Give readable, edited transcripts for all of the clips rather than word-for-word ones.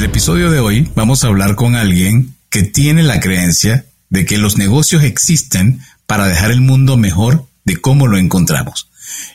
el episodio de hoy vamos a hablar con alguien que tiene la creencia de que los negocios existen para dejar el mundo mejor de cómo lo encontramos.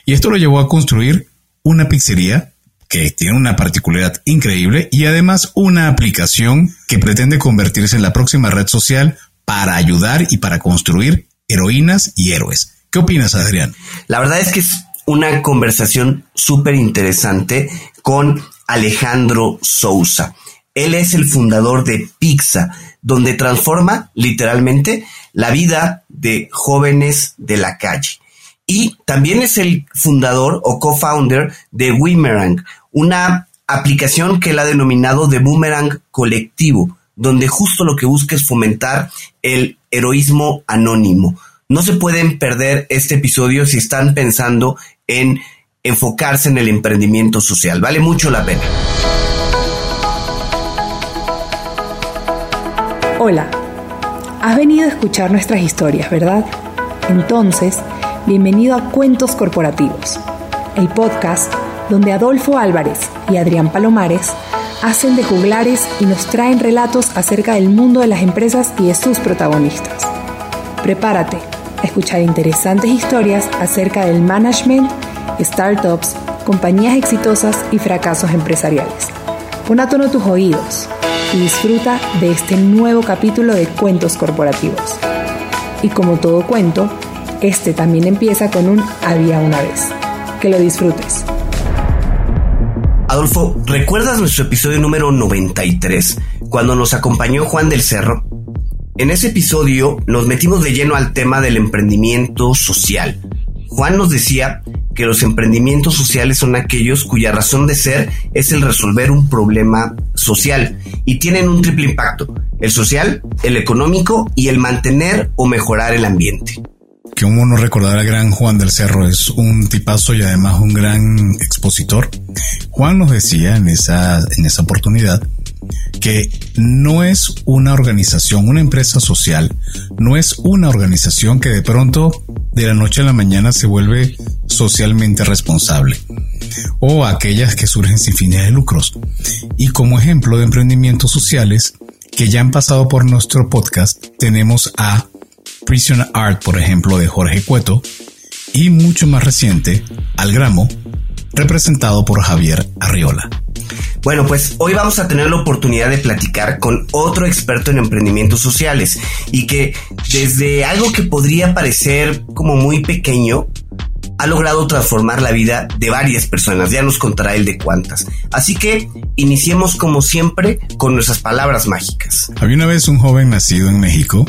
Y esto lo llevó a construir una pizzería que tiene una particularidad increíble y además una aplicación que pretende convertirse en la próxima red social para ayudar y para construir heroínas y héroes. ¿Qué opinas, Adrián? La verdad es que es una conversación súper interesante con Alejandro Sousa. Él es el fundador de Pixa, donde transforma literalmente la vida de jóvenes de la calle. Y también es el fundador o co-founder de Weemerang, una aplicación que él ha denominado de Boomerang colectivo, donde justo lo que busca es fomentar el heroísmo anónimo. No se pueden perder este episodio si están pensando en enfocarse en el emprendimiento social. Vale mucho la pena. Hola, has venido a escuchar nuestras historias, ¿verdad? Entonces, bienvenido a Cuentos Corporativos, el podcast donde Adolfo Álvarez y Adrián Palomares hacen de juglares y nos traen relatos acerca del mundo de las empresas y de sus protagonistas. Prepárate a escuchar interesantes historias acerca del management, startups, compañías exitosas y fracasos empresariales. Pon a tono tus oídos y disfruta de este nuevo capítulo de Cuentos Corporativos. Y como todo cuento, este también empieza con un había una vez. Que lo disfrutes. Adolfo, ¿recuerdas nuestro episodio número 93, cuando nos acompañó Juan del Cerro? En ese episodio nos metimos de lleno al tema del emprendimiento social. Juan nos decía que los emprendimientos sociales son aquellos cuya razón de ser es el resolver un problema social y tienen un triple impacto: el social, el económico y el mantener o mejorar el ambiente. Qué bueno recordar al gran Juan del Cerro, es un tipazo y además un gran expositor. Juan nos decía en esa oportunidad que no es una organización, una empresa social, no es una organización que de pronto de la noche a la mañana se vuelve socialmente responsable o aquellas que surgen sin fines de lucros. Y como ejemplo de emprendimientos sociales que ya han pasado por nuestro podcast tenemos a Prison Art, por ejemplo, de Jorge Cueto, y mucho más reciente, Al Gramo, representado por Javier Arriola. Bueno, pues hoy vamos a tener la oportunidad de platicar con otro experto en emprendimientos sociales y que desde algo que podría parecer como muy pequeño, ha logrado transformar la vida de varias personas. Ya nos contará él de cuántas. Así que iniciemos como siempre con nuestras palabras mágicas. Había una vez un joven nacido en México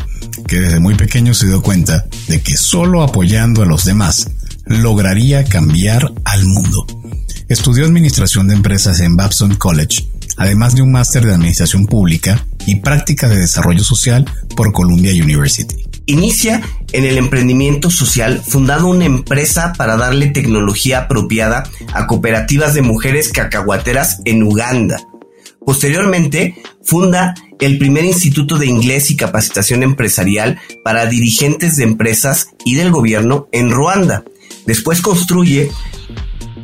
que desde muy pequeño se dio cuenta de que solo apoyando a los demás lograría cambiar al mundo. Estudió Administración de Empresas en Babson College, además de un máster de Administración Pública y Prácticas de Desarrollo Social por Columbia University. Inicia en el emprendimiento social fundando una empresa para darle tecnología apropiada a cooperativas de mujeres cacahuateras en Uganda. Posteriormente, funda el primer instituto de inglés y capacitación empresarial para dirigentes de empresas y del gobierno en Ruanda. Después construye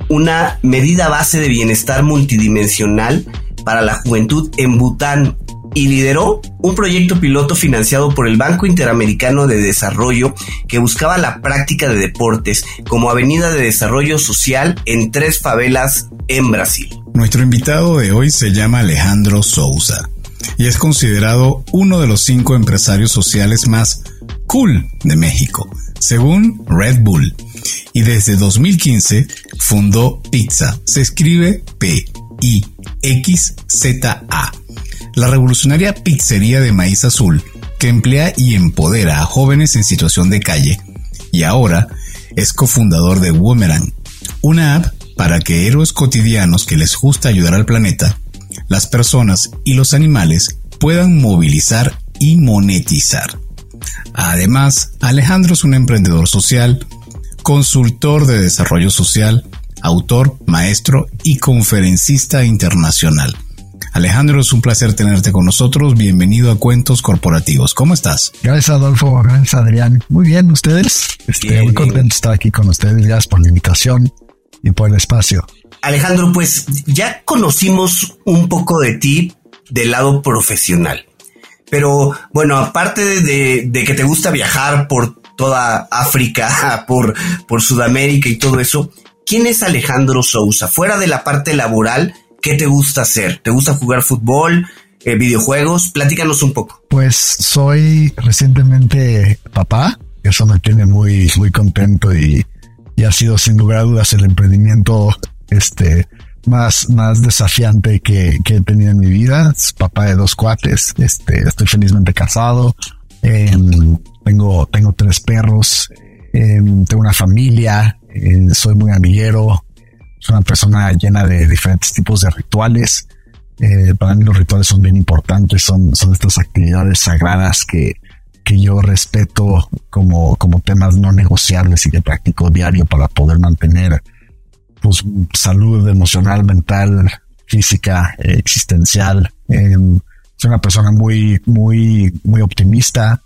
una medida base de bienestar multidimensional para la juventud en Bután, y lideró un proyecto piloto financiado por el Banco Interamericano de Desarrollo que buscaba la práctica de deportes como avenida de desarrollo social en 3 favelas en Brasil. Nuestro invitado de hoy se llama Alejandro Sousa y es considerado uno de los 5 empresarios sociales más cool de México, según Red Bull. Y desde 2015 fundó Pixa, se escribe P-I-X-Z-A. La revolucionaria pizzería de maíz azul que emplea y empodera a jóvenes en situación de calle, y ahora es cofundador de Weemerang, una app para que héroes cotidianos que les gusta ayudar al planeta, las personas y los animales puedan movilizar y monetizar. Además, Alejandro es un emprendedor social, consultor de desarrollo social, autor, maestro y conferencista internacional. Alejandro, es un placer tenerte con nosotros. Bienvenido a Cuentos Corporativos. ¿Cómo estás? Gracias, Adolfo. Gracias, Adrián. Muy bien, ¿ustedes? Muy contento de estar aquí con ustedes. Gracias por la invitación y por el espacio. Alejandro, pues ya conocimos un poco de ti del lado profesional. Pero bueno, aparte de que te gusta viajar por toda África, por Sudamérica y todo eso, ¿quién es Alejandro Sousa? Fuera de la parte laboral, ¿qué te gusta hacer? ¿Te gusta jugar fútbol? ¿Videojuegos? Platícanos un poco. Pues soy recientemente papá. Eso me tiene muy, muy contento y ha sido sin lugar a dudas el emprendimiento más desafiante que he tenido en mi vida. Es papá de dos cuates. Estoy felizmente casado. Tengo tres perros. Tengo una familia. Soy muy amiguero. Soy una persona llena de diferentes tipos de rituales. Para mí los rituales son bien importantes. Son estas actividades sagradas que yo respeto como temas no negociables y que practico diario para poder mantener, pues, salud emocional, mental, física, existencial. Soy una persona muy, muy, muy optimista,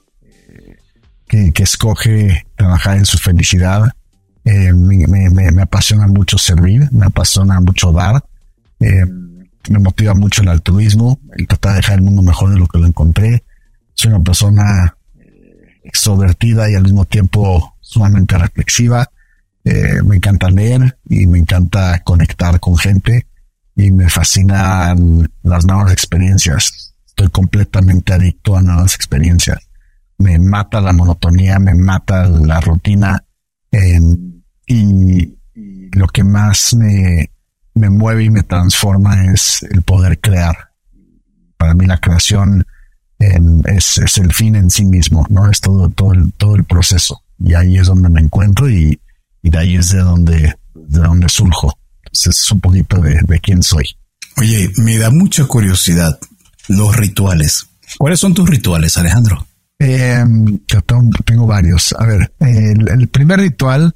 que escoge trabajar en su felicidad. Me apasiona mucho servir, me apasiona mucho dar. Me motiva mucho el altruismo, el tratar de dejar el mundo mejor de lo que lo encontré. Soy una persona extrovertida y al mismo tiempo sumamente reflexiva. Me encanta leer y me encanta conectar con gente y me fascinan las nuevas experiencias. Estoy completamente adicto a nuevas experiencias. Me mata la monotonía, me mata la rutina. Y lo que más me mueve y me transforma es el poder crear. Para mí la creación es el fin en sí mismo, ¿no? Es todo el proceso. Y ahí es donde me encuentro y de ahí es de donde surjo. Entonces es un poquito de quién soy. Oye, me da mucha curiosidad los rituales. ¿Cuáles son tus rituales, Alejandro? Yo tengo varios. A ver, el primer ritual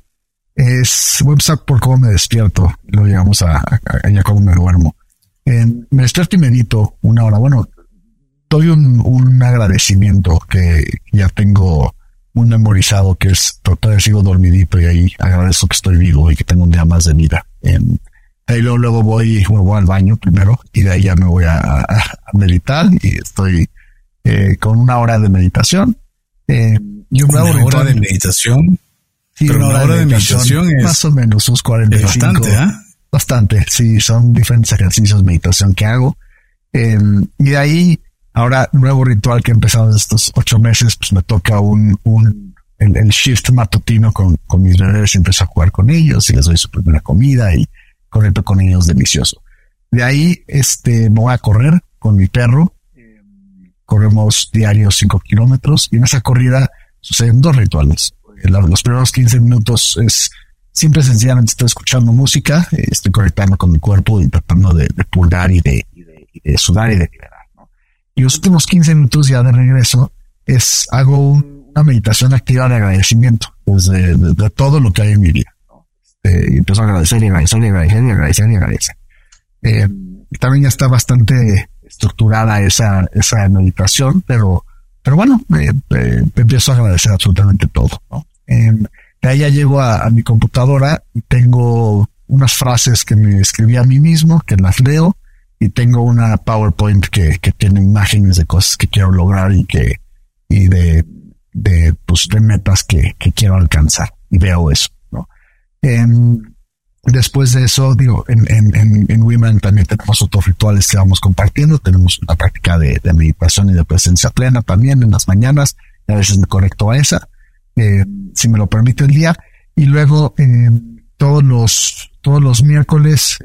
es, voy a empezar por cómo me despierto, luego llegamos a cómo me duermo. Me despierto y medito una hora. Bueno, doy un agradecimiento que ya tengo un memorizado, que es tratar de sigo dormidito y ahí agradezco que estoy vivo y que tengo un día más de vida. Ahí luego voy al baño primero y de ahí ya me voy a meditar y estoy con una hora de meditación. Y una hora de meditación. Sí, pero una hora de meditación es más o menos unos 45. Bastante, ¿eh? Bastante, sí, son diferentes ejercicios de meditación que hago. Y de ahí, ahora, nuevo ritual que he empezado estos 8 meses, pues me toca el shift matutino con mis bebés. Empiezo a jugar con ellos y les doy su primera comida y conecto con ellos delicioso. De ahí, me voy a correr con mi perro. Corremos diarios 5 kilómetros y en esa corrida suceden 2 rituales. Los primeros 15 minutos es simple y sencillamente estoy escuchando música, estoy conectando con mi cuerpo y tratando de pulgar y de sudar y de liberar, ¿no? Y los últimos 15 minutos ya de regreso hago una meditación activa de agradecimiento, pues de todo lo que hay en mi vida, ¿no? Empiezo a agradecer y agradecer y agradecer y agradecer y agradecer. También ya está bastante estructurada esa meditación, pero bueno, empiezo a agradecer absolutamente todo, ¿no? De ahí ya llego a mi computadora y tengo unas frases que me escribí a mí mismo, que las leo, y tengo una PowerPoint que tiene imágenes de cosas que quiero lograr y de metas que quiero alcanzar, y veo eso, ¿no? Después de eso, digo, en Women también tenemos otros rituales que vamos compartiendo. Tenemos una práctica de meditación y de presencia plena también en las mañanas. Y a veces me conecto a esa, si me lo permite el día. Y luego, todos los miércoles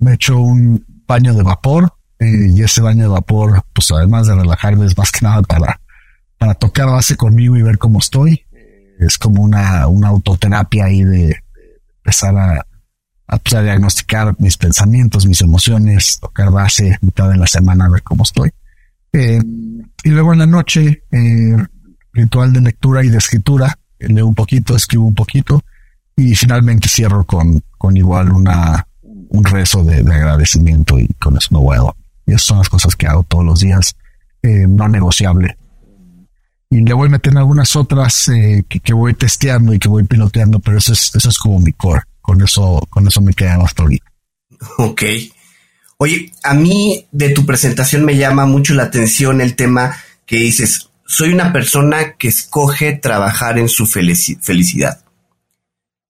me echo un baño de vapor. Y ese baño de vapor, pues además de relajarme, es más que nada para tocar base conmigo y ver cómo estoy. Es como una autoterapia ahí de empezar a diagnosticar mis pensamientos, mis emociones, tocar base, mitad de la semana, a ver cómo estoy. Y luego en la noche, ritual de lectura y de escritura, leo un poquito, escribo un poquito, y finalmente cierro con igual un rezo de agradecimiento y con eso me voy a dormir. Y esas son las cosas que hago todos los días, no negociable. Y le voy metiendo algunas otras que voy testeando y que voy piloteando, pero eso es como mi core. Con eso me queda hasta ahorita. Ok. Oye, a mí de tu presentación me llama mucho la atención el tema que dices, soy una persona que escoge trabajar en su felicidad.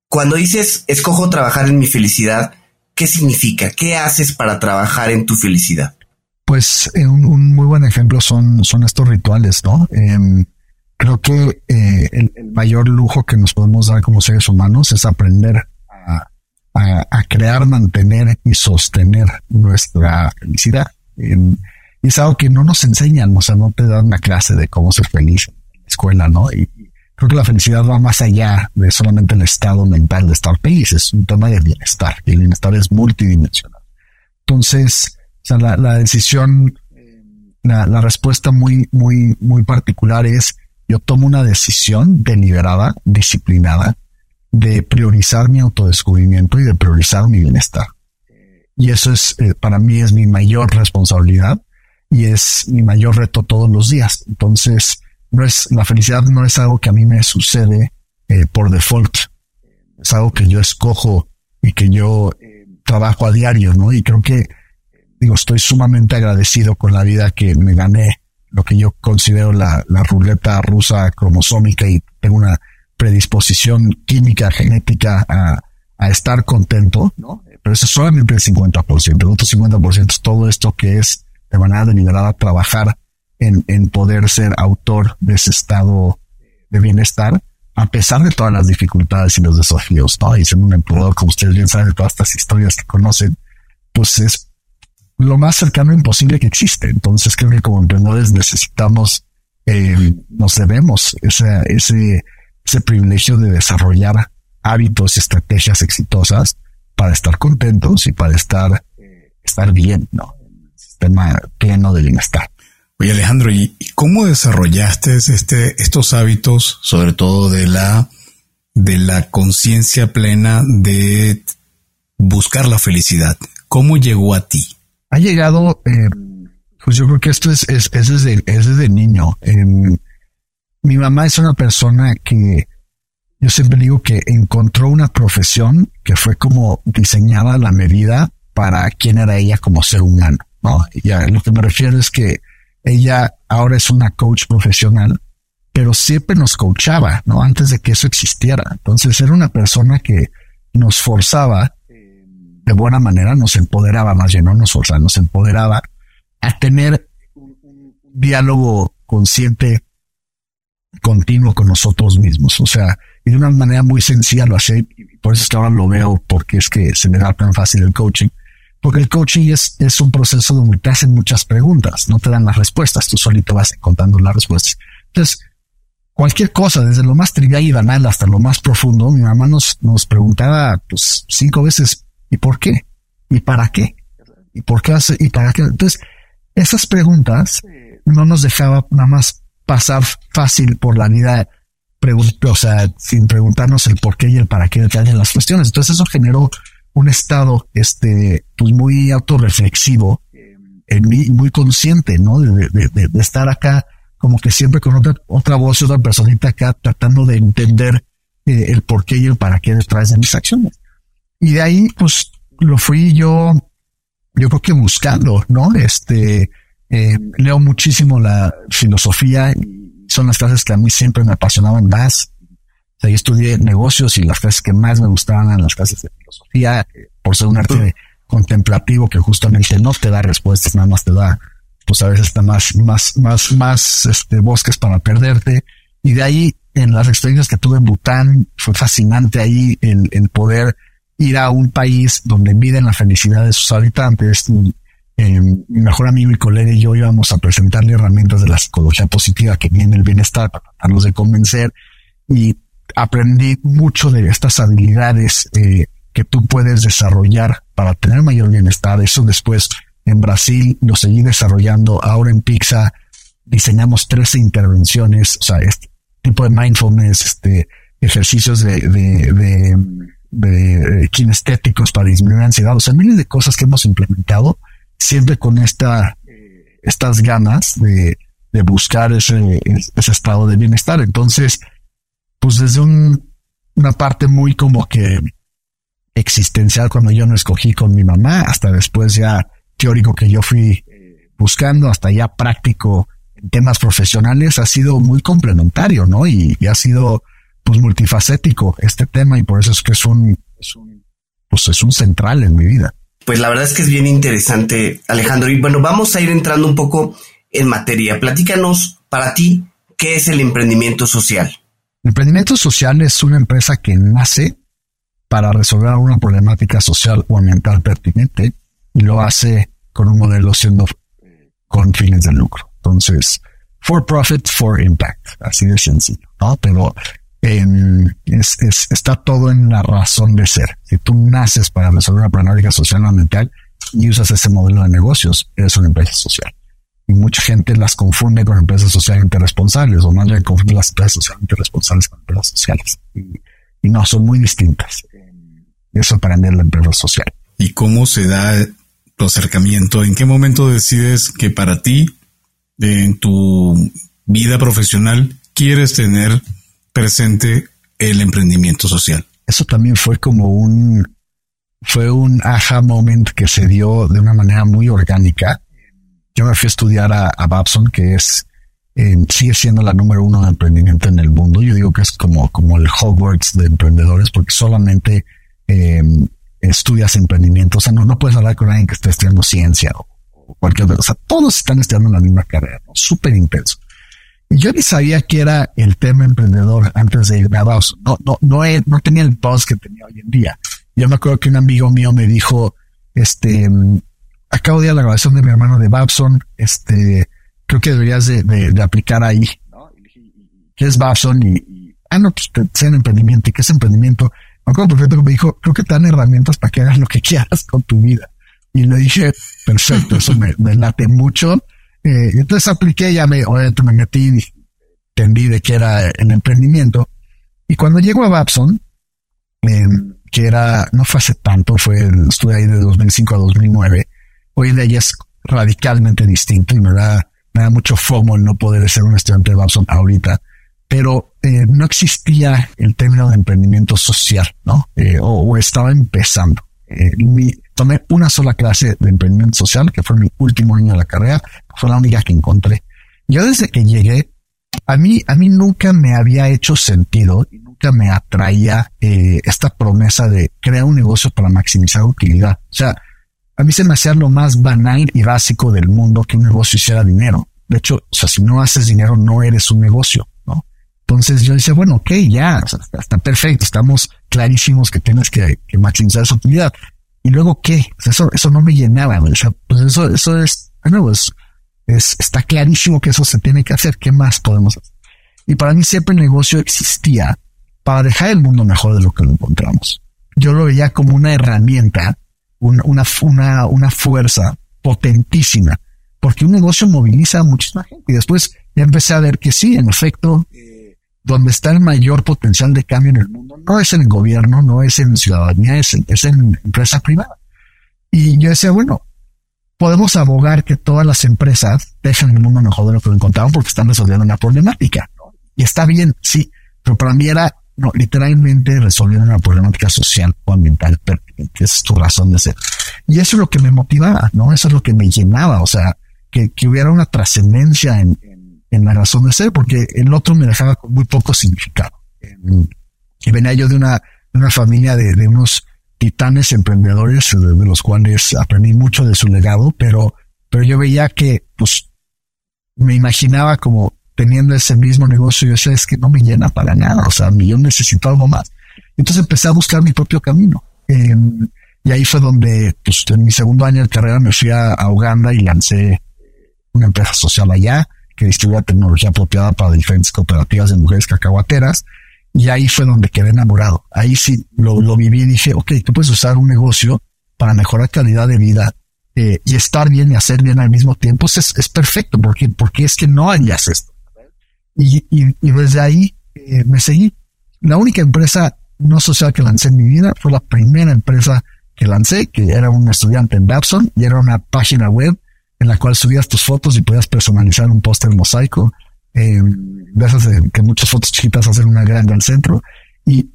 Cuando dices, escojo trabajar en mi felicidad, ¿qué significa? ¿Qué haces para trabajar en tu felicidad? Pues un muy buen ejemplo son estos rituales, ¿no? Creo que el mayor lujo que nos podemos dar como seres humanos es aprender a crear, mantener y sostener nuestra felicidad. Y es algo que no nos enseñan, o sea, no te dan una clase de cómo ser feliz en la escuela, ¿no? Y creo que la felicidad va más allá de solamente el estado mental de estar feliz, es un tema de bienestar, y el bienestar es multidimensional. Entonces, o sea, la decisión, la respuesta muy, muy, muy particular es, yo tomo una decisión deliberada, disciplinada, de priorizar mi autodescubrimiento y de priorizar mi bienestar. Y eso es, para mí es mi mayor responsabilidad y es mi mayor reto todos los días. Entonces, la felicidad no es algo que a mí me sucede por default. Es algo que yo escojo y que yo trabajo a diario, ¿no? Y creo que, digo, estoy sumamente agradecido con la vida que me gané, lo que yo considero la ruleta rusa cromosómica, y tengo una predisposición química, genética a estar contento, ¿no? Pero eso es solamente el 50%. El otro 50% es todo esto que es de manera deliberada trabajar en poder ser autor de ese estado de bienestar, a pesar de todas las dificultades y los desafíos, ¿no? Y siendo un empleador, como ustedes bien saben, todas estas historias que conocen, pues es lo más cercano imposible que existe. Entonces creo que como emprendedores necesitamos, nos debemos ese privilegio de desarrollar hábitos y estrategias exitosas para estar contentos y para estar bien, ¿no? El sistema pleno de bienestar. Oye, Alejandro, ¿y cómo desarrollaste estos hábitos, sobre todo de la conciencia plena de buscar la felicidad? ¿Cómo llegó a ti? Ha llegado, pues yo creo que esto es desde niño. Mi mamá es una persona que yo siempre digo que encontró una profesión que fue como diseñada a la medida para quién era ella como ser humano, ¿no? Ya lo que me refiero es que ella ahora es una coach profesional, pero siempre nos coachaba, ¿no? Antes de que eso existiera. Entonces era una persona que nos forzaba, de buena manera nos empoderaba, más bien no nos forzaba, nos empoderaba a tener un diálogo consciente, continuo con nosotros mismos. O sea, y de una manera muy sencilla lo hacía, y por eso es que ahora lo veo, porque es que se me da tan fácil el coaching. Porque el coaching es un proceso donde te hacen muchas preguntas, no te dan las respuestas, tú solito vas encontrando las respuestas. Entonces, cualquier cosa, desde lo más trivial y banal hasta lo más profundo, mi mamá nos preguntaba pues 5 veces, ¿y por qué? ¿Y para qué? ¿Y por qué hace? ¿Y para qué? Entonces, esas preguntas no nos dejaba nada más pasar fácil por la vida, o sea, sin preguntarnos el por qué y el para qué de las cuestiones. Entonces, eso generó un estado, pues muy autorreflexivo, en mí, muy consciente, ¿no? De estar acá, como que siempre con otra voz y otra personita acá, tratando de entender el por qué y el para qué detrás de mis acciones. Y de ahí, pues, lo fui yo creo que buscando, ¿no? Leo muchísimo la filosofía, y son las clases que a mí siempre me apasionaban más. O sea, yo estudié negocios y las clases que más me gustaban eran las clases de filosofía, por ser un arte contemplativo que justamente no te da respuestas, nada más te da, pues a veces está más bosques para perderte. Y de ahí, en las experiencias que tuve en Bután, fue fascinante ahí el poder ir a un país donde miden la felicidad de sus habitantes. Mi mejor amigo y colega y yo íbamos a presentarle herramientas de la psicología positiva que viene el bienestar para tratarlos de convencer, y aprendí mucho de estas habilidades que tú puedes desarrollar para tener mayor bienestar. Eso después en Brasil lo seguí desarrollando. Ahora en Pixa diseñamos 13 intervenciones, o sea, este tipo de mindfulness, ejercicios de kinestéticos para disminuir la ansiedad. O sea, miles de cosas que hemos implementado siempre con estas ganas de buscar ese estado de bienestar. Entonces, pues desde una parte muy como que existencial, cuando yo no escogí con mi mamá, hasta después ya teórico que yo fui buscando hasta ya práctico en temas profesionales ha sido muy complementario, ¿no? Y ha sido pues multifacético este tema, y por eso es que es un central en mi vida. Pues la verdad es que es bien interesante, Alejandro. Y bueno, vamos a ir entrando un poco en materia. Platícanos, para ti, ¿qué es el emprendimiento social? El emprendimiento social es una empresa que nace para resolver una problemática social o ambiental pertinente, y lo hace con un modelo siendo con fines de lucro. Entonces, for profit, for impact. Así de sencillo, ¿no? Pero está todo en la razón de ser. Si tú naces para resolver una problemática social o ambiental y usas ese modelo de negocios, eres una empresa social. Y mucha gente las confunde con empresas socialmente responsables, o más bien confunde las empresas socialmente responsables con empresas sociales. Y no, son muy distintas. Eso para mí es la empresa social. ¿Y cómo se da tu acercamiento? ¿En qué momento decides que para ti, en tu vida profesional, quieres tener presente el emprendimiento social? Eso también fue como un aha moment que se dio de una manera muy orgánica. Yo me fui a estudiar a Babson, que es sigue siendo la número uno de emprendimiento en el mundo. Yo digo que es como el Hogwarts de emprendedores, porque solamente estudias emprendimiento. O sea, no puedes hablar con alguien que esté estudiando ciencia o cualquier otra. O sea, todos están estudiando la misma carrera, ¿no? Súper intenso. Yo ni sabía que era el tema emprendedor antes de irme a Babson. No tenía el buzz que tenía hoy en día. Yo me acuerdo que un amigo mío me dijo, acabo de ir a la grabación de mi hermano de Babson, creo que deberías de aplicar ahí, ¿no? Y dije, ¿qué es Babson? Pues sé en emprendimiento. ¿Y qué es emprendimiento? Me acuerdo perfecto que me dijo, creo que te dan herramientas para que hagas lo que quieras con tu vida. Y le dije, perfecto, eso me late mucho. Entonces apliqué, obviamente me metí y entendí de qué era el emprendimiento. Y cuando llego a Babson, que era, no fue hace tanto, estuve ahí de 2005 a 2009, hoy en día es radicalmente distinto, y me da mucho fomo el no poder ser un estudiante de Babson ahorita, pero no existía el término de emprendimiento social, ¿no? O estaba empezando. Tomé una sola clase de emprendimiento social, que fue mi último año de la carrera, fue la única que encontré. Yo desde que llegué, a mí nunca me había hecho sentido y nunca me atraía esta promesa de crear un negocio para maximizar utilidad. O sea, a mí se me hacía lo más banal y básico del mundo que un negocio hiciera dinero. De hecho, o sea, si no haces dinero, no eres un negocio, ¿no? Entonces yo decía, bueno, ok, ya, o sea, está perfecto, estamos clarísimos que tienes que maximizar esa utilidad. ¿Y luego qué? O sea, eso no me llenaba. O sea, pues eso es, bueno, está clarísimo que eso se tiene que hacer. ¿Qué más podemos hacer? Y para mí siempre el negocio existía para dejar el mundo mejor de lo que lo encontramos. Yo lo veía como una herramienta, una fuerza potentísima, porque un negocio moviliza a muchísima gente. Y después ya empecé a ver que sí, en efecto, donde está el mayor potencial de cambio en el mundo no es en el gobierno, no es en ciudadanía, es en empresa privada. Y yo decía, bueno, podemos abogar que todas las empresas dejen el mundo mejor de lo que lo encontraron porque están resolviendo una problemática, ¿no? Y está bien, sí, pero para mí era literalmente resolviendo una problemática social o ambiental pertinente. Esa es tu razón de ser. Y eso es lo que me motivaba, ¿no? Eso es lo que me llenaba. O sea, que hubiera una trascendencia en la razón de ser, porque el otro me dejaba con muy poco significado. Y venía yo de una familia de unos titanes emprendedores, de los cuales aprendí mucho de su legado, pero yo veía que, pues, me imaginaba como teniendo ese mismo negocio, yo decía, es que no me llena para nada, o sea, yo necesito algo más. Entonces empecé a buscar mi propio camino. Y ahí fue donde, pues, en mi segundo año de carrera me fui a Uganda y lancé una empresa social allá que distribuía tecnología apropiada para diferentes cooperativas de mujeres cacahuateras. Y ahí fue donde quedé enamorado. Ahí sí lo viví y dije, ok, tú puedes usar un negocio para mejorar calidad de vida y estar bien y hacer bien al mismo tiempo. Es perfecto, porque es que no harías esto. Y desde ahí me seguí. La única empresa no social que lancé en mi vida fue la primera empresa que lancé, que era un estudiante en Babson, y era una página web en la cual subías tus fotos y podías personalizar un póster mosaico. De esas que muchas fotos chiquitas hacen una grande al centro. Y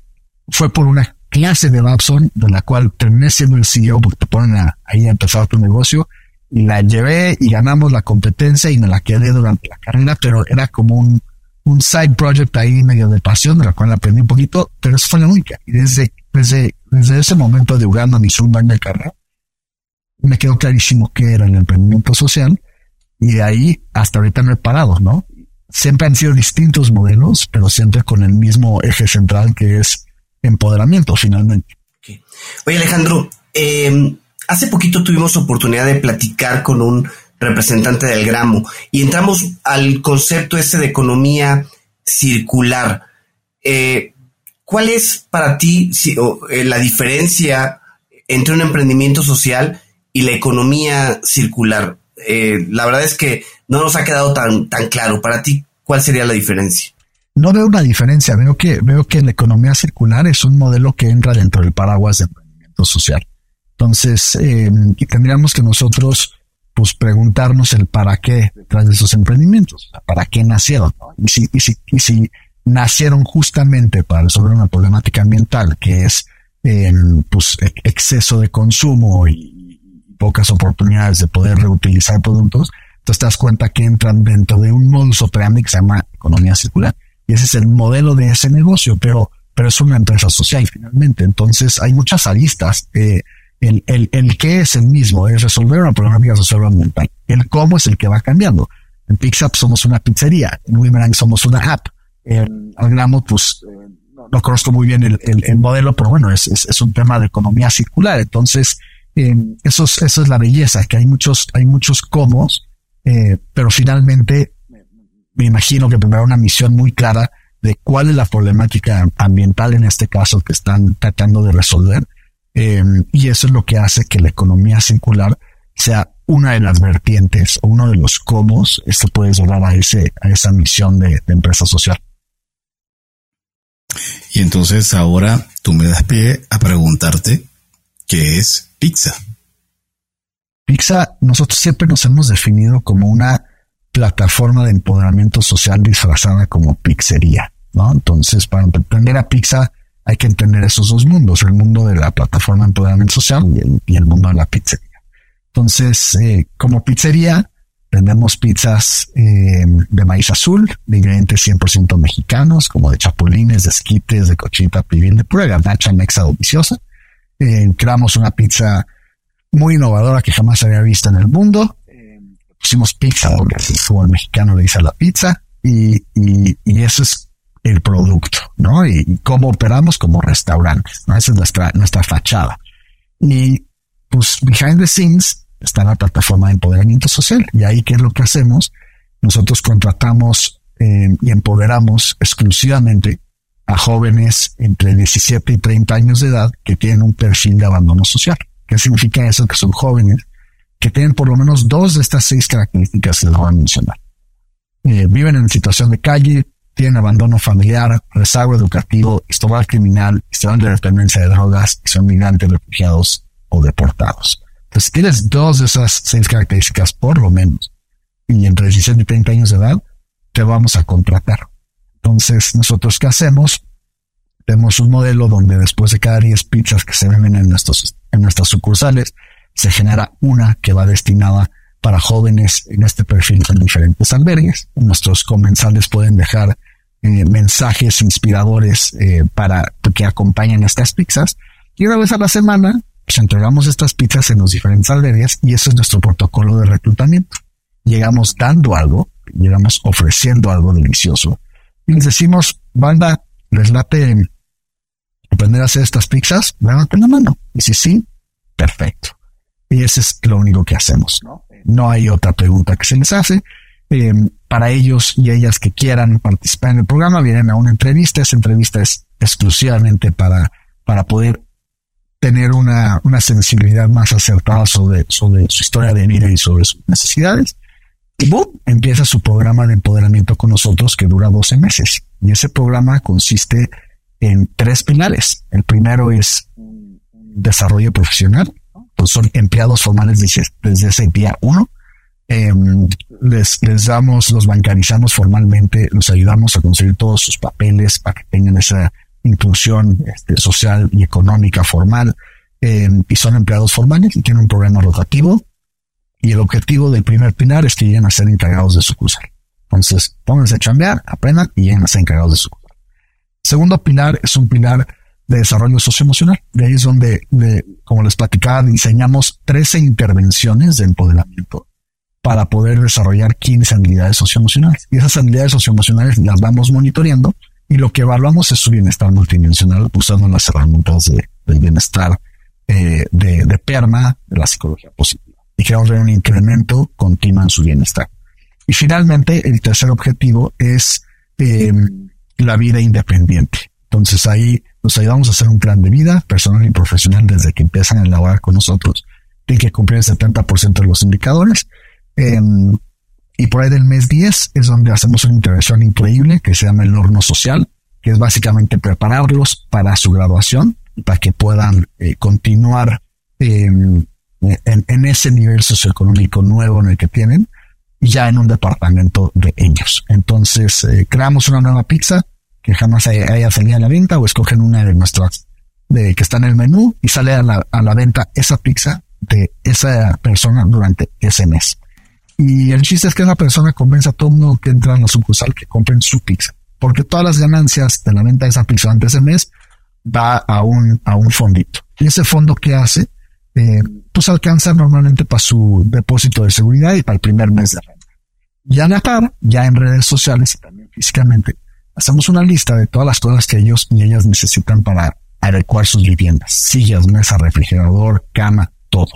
fue por una clase de Babson, de la cual terminé siendo el CEO, porque te ponen ahí a empezar tu negocio. y la llevé y ganamos la competencia y me la quedé durante la carrera, pero era como un side project ahí medio de pasión, de la cual aprendí un poquito, pero eso fue la única. Y desde ese momento de Uganda, mi Subbank de carrera, me quedó clarísimo que era el emprendimiento social, y de ahí hasta ahorita no he parado, ¿no? Siempre han sido distintos modelos, pero siempre con el mismo eje central que es empoderamiento, finalmente. Okay. Oye, Alejandro, hace poquito tuvimos oportunidad de platicar con un representante del Gramo y entramos al concepto ese de economía circular. ¿Cuál es para ti la diferencia entre un emprendimiento social y la economía circular? La verdad es que no nos ha quedado tan claro. Para ti, ¿cuál sería la diferencia? No veo una diferencia. Veo que la economía circular es un modelo que entra dentro del paraguas de emprendimiento social. Entonces, tendríamos que nosotros pues preguntarnos el para qué detrás de esos emprendimientos, para qué nacieron, ¿no? Y si nacieron justamente para resolver una problemática ambiental que es pues exceso de consumo y pocas oportunidades de poder reutilizar productos, entonces te das cuenta que entran dentro de un modus operandi que se llama economía circular. Y ese es el modelo de ese negocio, pero es una empresa social finalmente. Entonces hay muchas aristas. El qué es el mismo, es resolver una problemática social ambiental. El cómo es el que va cambiando. En Pixa somos una pizzería, en Weemerang somos una app. En Algramo, pues no conozco muy bien el modelo, pero bueno, es un tema de economía circular. Entonces, eso es la belleza, que hay muchos cómo, pero finalmente me imagino que primero una misión muy clara de cuál es la problemática ambiental en este caso que están tratando de resolver. Y eso es lo que hace que la economía circular sea una de las vertientes o uno de los cómo esto puede llegar a esa misión de empresa social. Y entonces ahora tú me das pie a preguntarte qué es Pixa. Pixa, nosotros siempre nos hemos definido como una plataforma de empoderamiento social disfrazada como pizzería, ¿no? Entonces, para entender a Pixa, hay que entender esos dos mundos, el mundo de la plataforma de empoderamiento social y el mundo de la pizzería. Entonces, como pizzería, vendemos pizzas de maíz azul, de ingredientes 100% mexicanos, como de chapulines, de esquites, de cochinita pibil, de pura garnacha mexa deliciosa. Creamos una pizza muy innovadora que jamás había visto en el mundo. Pusimos pizza, porque así como el mexicano le dice a la pizza, y eso es el producto, ¿no? Y cómo operamos como restaurantes, ¿no? Esa es nuestra fachada. Y pues behind the scenes está la plataforma de empoderamiento social. Y ahí, ¿qué es lo que hacemos? Nosotros contratamos y empoderamos exclusivamente a jóvenes entre 17 y 30 años de edad que tienen un perfil de abandono social. ¿Qué significa eso? Que son jóvenes que tienen por lo menos dos de estas 6 características que les voy a mencionar. Viven en situación de calle, tienen abandono familiar, rezago educativo, historial criminal, historial de dependencia de drogas, y son migrantes, refugiados o deportados. Entonces, si tienes dos de esas 6 características, por lo menos, y entre 17 y 30 años de edad, te vamos a contratar. Entonces, ¿nosotros qué hacemos? Tenemos un modelo donde después de cada 10 pizzas que se venden en nuestras sucursales, se genera una que va destinada para jóvenes en este perfil en diferentes albergues. Nuestros comensales pueden dejar mensajes inspiradores para que acompañen estas pizzas. Y una vez a la semana, pues entregamos estas pizzas en los diferentes albergues y eso es nuestro protocolo de reclutamiento. Llegamos dando algo, llegamos ofreciendo algo delicioso. Y les decimos, banda, ¿les late aprender a hacer estas pizzas? Levanten la mano. Y si sí, perfecto. Y eso es lo único que hacemos, ¿no? No hay otra pregunta que se les hace. Para ellos y ellas que quieran participar en el programa, vienen a una entrevista. Esa entrevista es exclusivamente para poder tener una sensibilidad más acertada sobre su historia de vida y sobre sus necesidades. Y ¡boom! Empieza su programa de empoderamiento con nosotros que dura 12 meses. Y ese programa consiste en 3 pilares. El primero es desarrollo profesional. Pues son empleados formales desde ese día 1. Los bancarizamos formalmente, los ayudamos a conseguir todos sus papeles para que tengan esa inclusión social y económica formal. Y son empleados formales y tienen un programa rotativo. Y el objetivo del primer pilar es que lleguen a ser encargados de sucursal. Entonces, pónganse a chambear, aprendan y lleguen a ser encargados de sucursal. Segundo pilar es un pilar de desarrollo socioemocional. De ahí es donde, como les platicaba, diseñamos 13 intervenciones de empoderamiento para poder desarrollar 15 habilidades socioemocionales. Y esas habilidades socioemocionales las vamos monitoreando y lo que evaluamos es su bienestar multidimensional usando las herramientas del bienestar de PERMA, de la psicología positiva. Y queremos ver un incremento continuo en su bienestar. Y finalmente, el tercer objetivo es la vida independiente. Entonces ahí nos ayudamos a hacer un plan de vida personal y profesional desde que empiezan a elaborar con nosotros. Tienen que cumplir el 70% de los indicadores. Y por ahí del mes 10 es donde hacemos una intervención increíble que se llama el horno social, que es básicamente prepararlos para su graduación, para que puedan continuar en ese nivel socioeconómico nuevo en el que tienen, ya en un departamento de ellos. Entonces, creamos una nueva pizza que jamás haya salido a la venta, o escogen una de nuestras que está en el menú y sale a la venta esa pizza de esa persona durante ese mes. Y el chiste es que esa persona convence a todo el mundo que entra en la sucursal que compren su pizza, porque todas las ganancias de la venta de esa pizza durante ese mes va a un fondito. Y ese fondo, ¿qué hace? Pues alcanza normalmente para su depósito de seguridad y para el primer mes de renta. Y a la par, ya en redes sociales y también físicamente, hacemos una lista de todas las cosas que ellos y ellas necesitan para adecuar sus viviendas: sillas, mesa, refrigerador, cama, todo.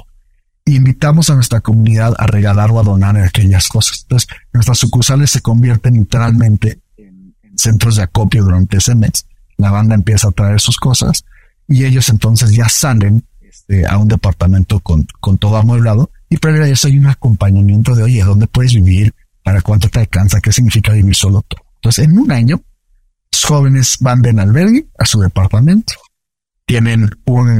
E invitamos a nuestra comunidad a regalar o a donar aquellas cosas. Entonces, nuestras sucursales se convierten literalmente en centros de acopio durante ese mes. La banda empieza a traer sus cosas y ellos entonces ya salen a un departamento con todo amueblado, y previo a eso hay un acompañamiento de, oye, ¿dónde puedes vivir? ¿Para cuánto te alcanza? ¿Qué significa vivir solo? Todo. Entonces, en un año, los jóvenes van del albergue a su departamento, tienen un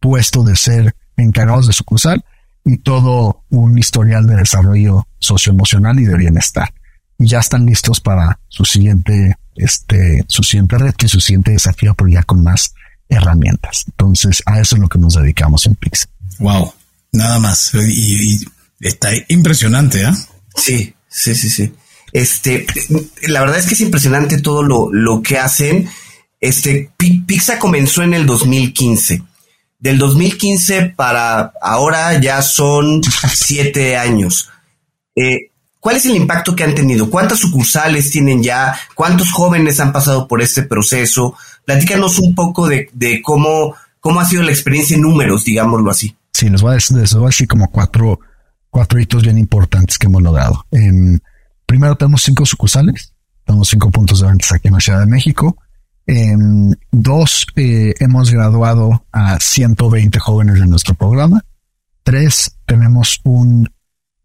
puesto de ser encargados de sucursal y todo un historial de desarrollo socioemocional y de bienestar. Y ya están listos para su siguiente reto y su siguiente desafío, pero ya con más herramientas. Entonces, a eso es lo que nos dedicamos en Pixa. Wow, nada más. Y está impresionante, ¿eh? Sí. La verdad es que es impresionante todo lo que hacen. Pixa comenzó en el 2015. Del 2015 para ahora ya son 7 años. ¿Cuál es el impacto que han tenido? ¿Cuántas sucursales tienen ya? ¿Cuántos jóvenes han pasado por este proceso? Platícanos un poco de cómo ha sido la experiencia en números, digámoslo así. Sí, les voy a decir como cuatro hitos bien importantes que hemos logrado. Primero, tenemos 5 sucursales, tenemos 5 puntos de venta aquí en la Ciudad de México. 2, hemos graduado a 120 jóvenes de nuestro programa. 3, tenemos un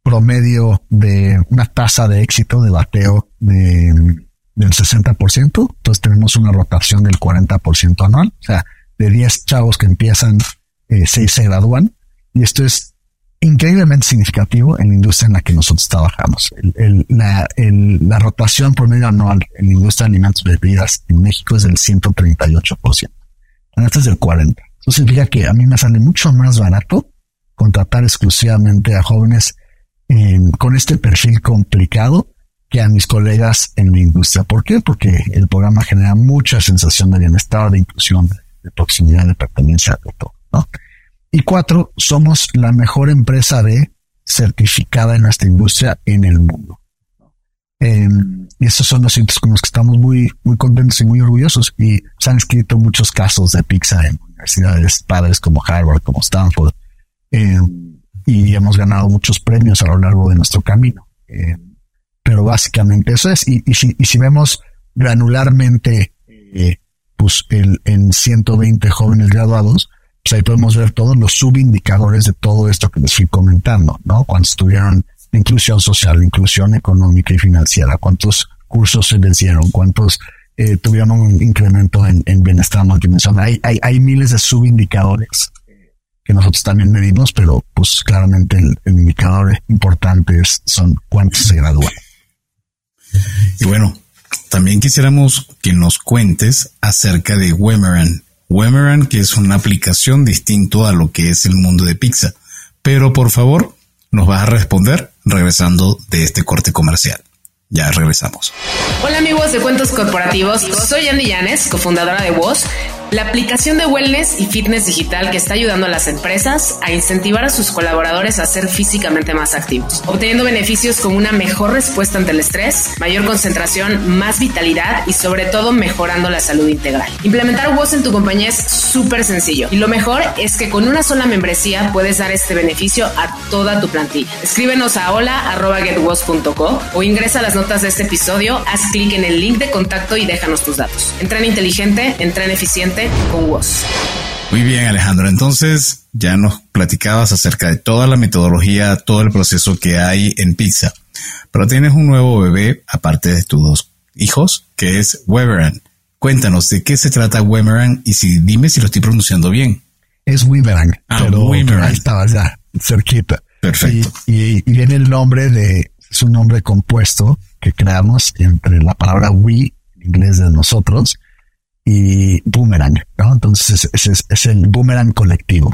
promedio de una tasa de éxito de bateo del 60%. Entonces tenemos una rotación del 40% anual. O sea, de 10 chavos que empiezan, 6 se gradúan. Y esto es increíblemente significativo en la industria en la que nosotros trabajamos. La rotación promedio anual en la industria de alimentos y bebidas en México es del 138%. Este es del 40%. Eso significa que a mí me sale mucho más barato contratar exclusivamente a jóvenes con este perfil complicado que a mis colegas en la industria. ¿Por qué? Porque el programa genera mucha sensación de bienestar, de inclusión, de proximidad, de pertenencia, de todo, ¿no? Y 4, somos la mejor empresa de certificada en nuestra industria en el mundo. Y esos son los hitos con los que estamos muy, muy contentos y muy orgullosos. Y se han escrito muchos casos de Pixa en universidades padres como Harvard, como Stanford. Y hemos ganado muchos premios a lo largo de nuestro camino. Pero básicamente eso es. Y si vemos granularmente, pues en 120 jóvenes graduados, pues ahí podemos ver todos los subindicadores de todo esto que les fui comentando, ¿no? Cuántos tuvieron inclusión social, inclusión económica y financiera, cuántos cursos se les dieron, cuántos tuvieron un incremento en bienestar multidimensional. Hay miles de subindicadores que nosotros también medimos, pero pues claramente el indicador importante son cuántos se gradúan. Y bueno, también quisiéramos que nos cuentes acerca de Weemerang. Weemerang, que es una aplicación distinto a lo que es el mundo de Pixa. Pero por favor, nos vas a responder regresando de este corte comercial. Ya regresamos. Hola amigos de Cuentos Corporativos, soy Andy Llanes, cofundadora de WOS, la aplicación de wellness y fitness digital que está ayudando a las empresas a incentivar a sus colaboradores a ser físicamente más activos, obteniendo beneficios como una mejor respuesta ante el estrés, mayor concentración, más vitalidad y sobre todo mejorando la salud integral. Implementar WOS en tu compañía es súper sencillo y lo mejor es que con una sola membresía puedes dar este beneficio a toda tu plantilla. Escríbenos a hola@getwos.co o ingresa a las notas de este episodio, haz clic en el link de contacto y déjanos tus datos. Entren inteligente, entren eficiente con WOS. Muy bien, Alejandro. Entonces, ya nos platicabas acerca de toda la metodología, todo el proceso que hay en Pixa. Pero tienes un nuevo bebé, aparte de tus dos hijos, que es Weemerang. Cuéntanos de qué se trata Weemerang y dime si lo estoy pronunciando bien. Es Weemerang, pero ahí estaba ya, cerquita. Perfecto. Y viene el nombre de... Es un nombre compuesto que creamos entre la palabra we, en inglés de nosotros, y boomerang, ¿no? Entonces es el boomerang colectivo.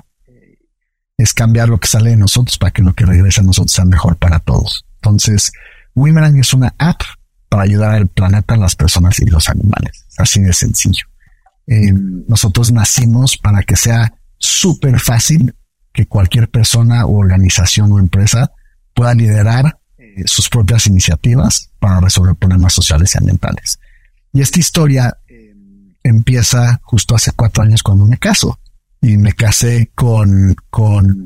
Es cambiar lo que sale de nosotros para que lo que regresa a nosotros sea mejor para todos. Entonces, Weemerang es una app para ayudar al planeta, a las personas y los animales. Así de sencillo. Nosotros nacimos para que sea súper fácil que cualquier persona o organización o empresa pueda liderar sus propias iniciativas para resolver problemas sociales y ambientales. Y esta historia empieza justo hace 4 años cuando me caso. Y me casé con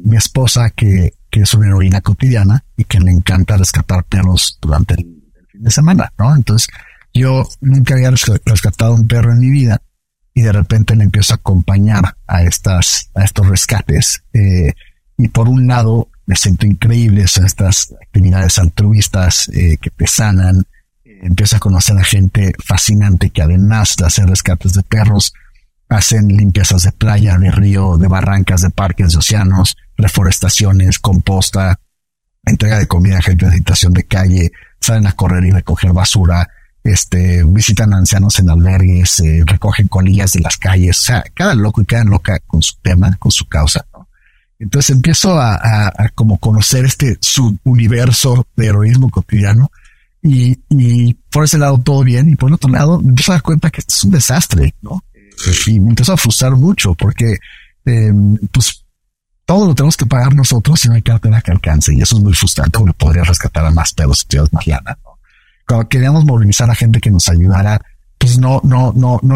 mi esposa que es una heroína cotidiana y que le encanta rescatar perros durante el fin de semana, ¿no? Entonces yo nunca había rescatado un perro en mi vida y de repente le empiezo a acompañar a estos rescates. Y por un lado, me siento increíble, son estas actividades altruistas que te sanan. Empiezas a conocer a gente fascinante que además de hacer rescates de perros, hacen limpiezas de playa, de río, de barrancas, de parques, de océanos, reforestaciones, composta, entrega de comida a gente en situación de calle, salen a correr y recoger basura, visitan a ancianos en albergues, recogen colillas de las calles. O sea, cada loco y cada loca con su tema, con su causa, ¿no? Entonces empiezo a como conocer este subuniverso de heroísmo cotidiano y por ese lado todo bien. Y por el otro lado me empiezo a dar cuenta que esto es un desastre, ¿no? Y me empiezo a frustrar mucho porque, pues todo lo tenemos que pagar nosotros y no hay cartera que alcance. Y eso es muy frustrante porque podría rescatar a más pedos, más lana, ¿no? Cuando queríamos movilizar a gente que nos ayudara, pues no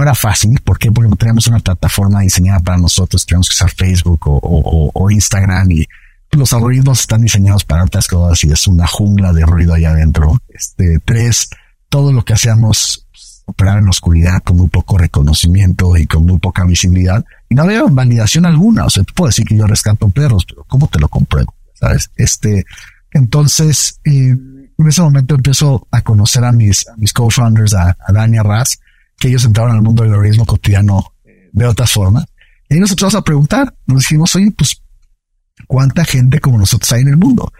era fácil. ¿Por qué? Porque no teníamos una plataforma diseñada para nosotros. Teníamos que usar Facebook o Instagram y los algoritmos están diseñados para otras cosas y es una jungla de ruido allá adentro. Todo lo que hacíamos operaba en la oscuridad con muy poco reconocimiento y con muy poca visibilidad y no había validación alguna. O sea, tú puedes decir que yo rescato perros, pero ¿cómo te lo compruebo? ¿Sabes? Entonces, en ese momento empiezo a conocer a mis co-founders, a Dani y a Raz, que ellos entraron al mundo del heroísmo cotidiano de otras formas. Y ahí nos empezamos a preguntar, nos dijimos, oye, pues, ¿cuánta gente como nosotros hay en el mundo?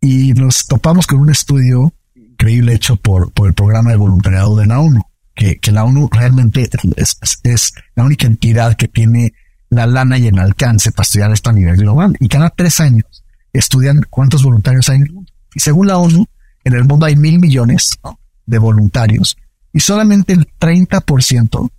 Y nos topamos con un estudio increíble hecho por el programa de voluntariado de la ONU, que la ONU realmente es la única entidad que tiene la lana y el alcance para estudiar esto a nivel global. Y cada 3 años estudian cuántos voluntarios hay en el mundo. Y según la ONU, en el mundo hay 1,000 millones, ¿no?, de voluntarios y solamente el 30%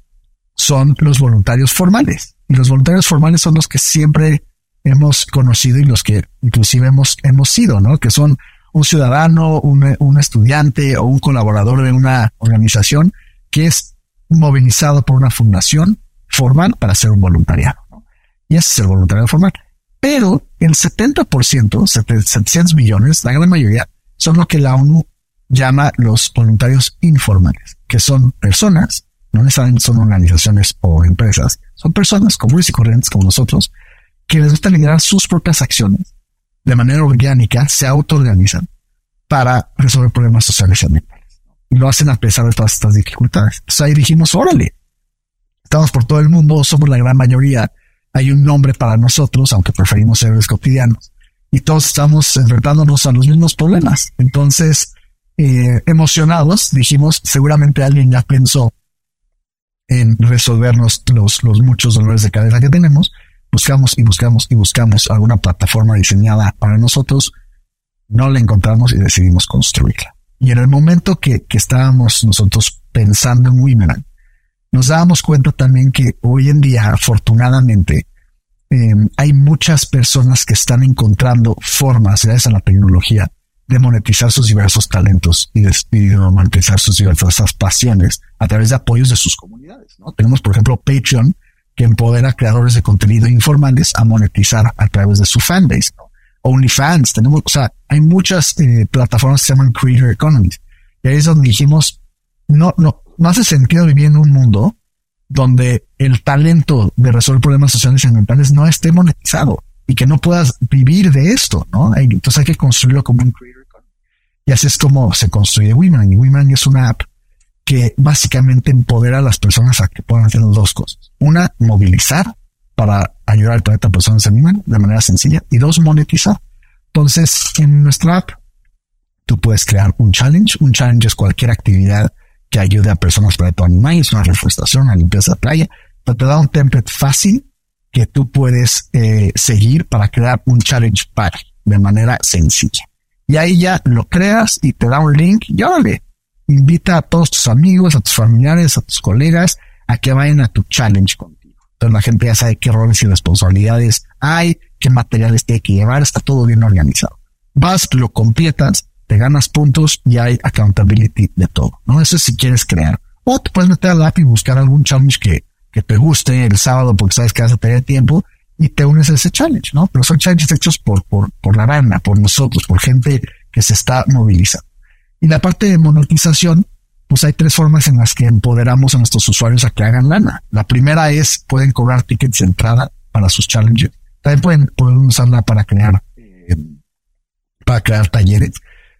son los voluntarios formales. Y los voluntarios formales son los que siempre hemos conocido y los que inclusive hemos sido, ¿no? Que son un ciudadano, un estudiante o un colaborador de una organización que es movilizado por una fundación formal para ser un voluntariado, ¿no? Y ese es el voluntariado formal. Pero el 70%, 700 millones, la gran mayoría, son lo que la ONU llama los voluntarios informales, que son personas, no necesariamente son organizaciones o empresas, son personas comunes y corrientes como nosotros, que les gusta liderar sus propias acciones de manera orgánica, se autoorganizan para resolver problemas sociales y ambientales. Y lo hacen a pesar de todas estas dificultades. Entonces ahí dijimos, órale, estamos por todo el mundo, somos la gran mayoría, hay un nombre para nosotros, aunque preferimos seres cotidianos. Y todos estamos enfrentándonos a los mismos problemas. Entonces, emocionados, dijimos, seguramente alguien ya pensó en resolvernos los muchos dolores de cabeza que tenemos, buscamos alguna plataforma diseñada para nosotros, no la encontramos y decidimos construirla. Y en el momento que estábamos nosotros pensando en Weemerang, nos dábamos cuenta también que hoy en día, afortunadamente, hay muchas personas que están encontrando formas, gracias a la tecnología, de monetizar sus diversos talentos y de monetizar sus diversas pasiones a través de apoyos de sus comunidades, ¿no? Tenemos, por ejemplo, Patreon, que empodera a creadores de contenido informales a monetizar a través de su fanbase, ¿no? OnlyFans, tenemos, o sea, hay muchas plataformas que se llaman Creator Economies. Y ahí es donde dijimos, no hace sentido vivir en un mundo donde el talento de resolver problemas sociales y ambientales no esté monetizado y que no puedas vivir de esto, ¿no? Entonces hay que construirlo como un Creator Economy. Y así es como se construye Weemerang. Y Weemerang es una app que básicamente empodera a las personas a que puedan hacer dos cosas. Una, movilizar para ayudar al planeta a personas que se animan de manera sencilla. Y dos, monetizar. Entonces, en nuestra app, tú puedes crear un challenge. Un challenge es cualquier actividad que ayude a personas para tu animal, es una reforestación, una limpieza de playa, pero te da un template fácil que tú puedes seguir para crear un challenge para de manera sencilla. Y ahí ya lo creas y te da un link y órale, invita a todos tus amigos, a tus familiares, a tus colegas a que vayan a tu challenge contigo. Entonces la gente ya sabe qué roles y responsabilidades hay, qué materiales tiene que llevar, está todo bien organizado. Vas, lo completas, te ganas puntos y hay accountability de todo, ¿no? Eso es si quieres crear. O te puedes meter al app y buscar algún challenge que te guste el sábado porque sabes que vas a tener tiempo y te unes a ese challenge, ¿no? Pero son challenges hechos por la banda, por nosotros, por gente que se está movilizando. Y la parte de monetización, pues hay tres formas en las que empoderamos a nuestros usuarios a que hagan lana. La primera es, pueden cobrar tickets de entrada para sus challenges. También pueden usarla para crear talleres.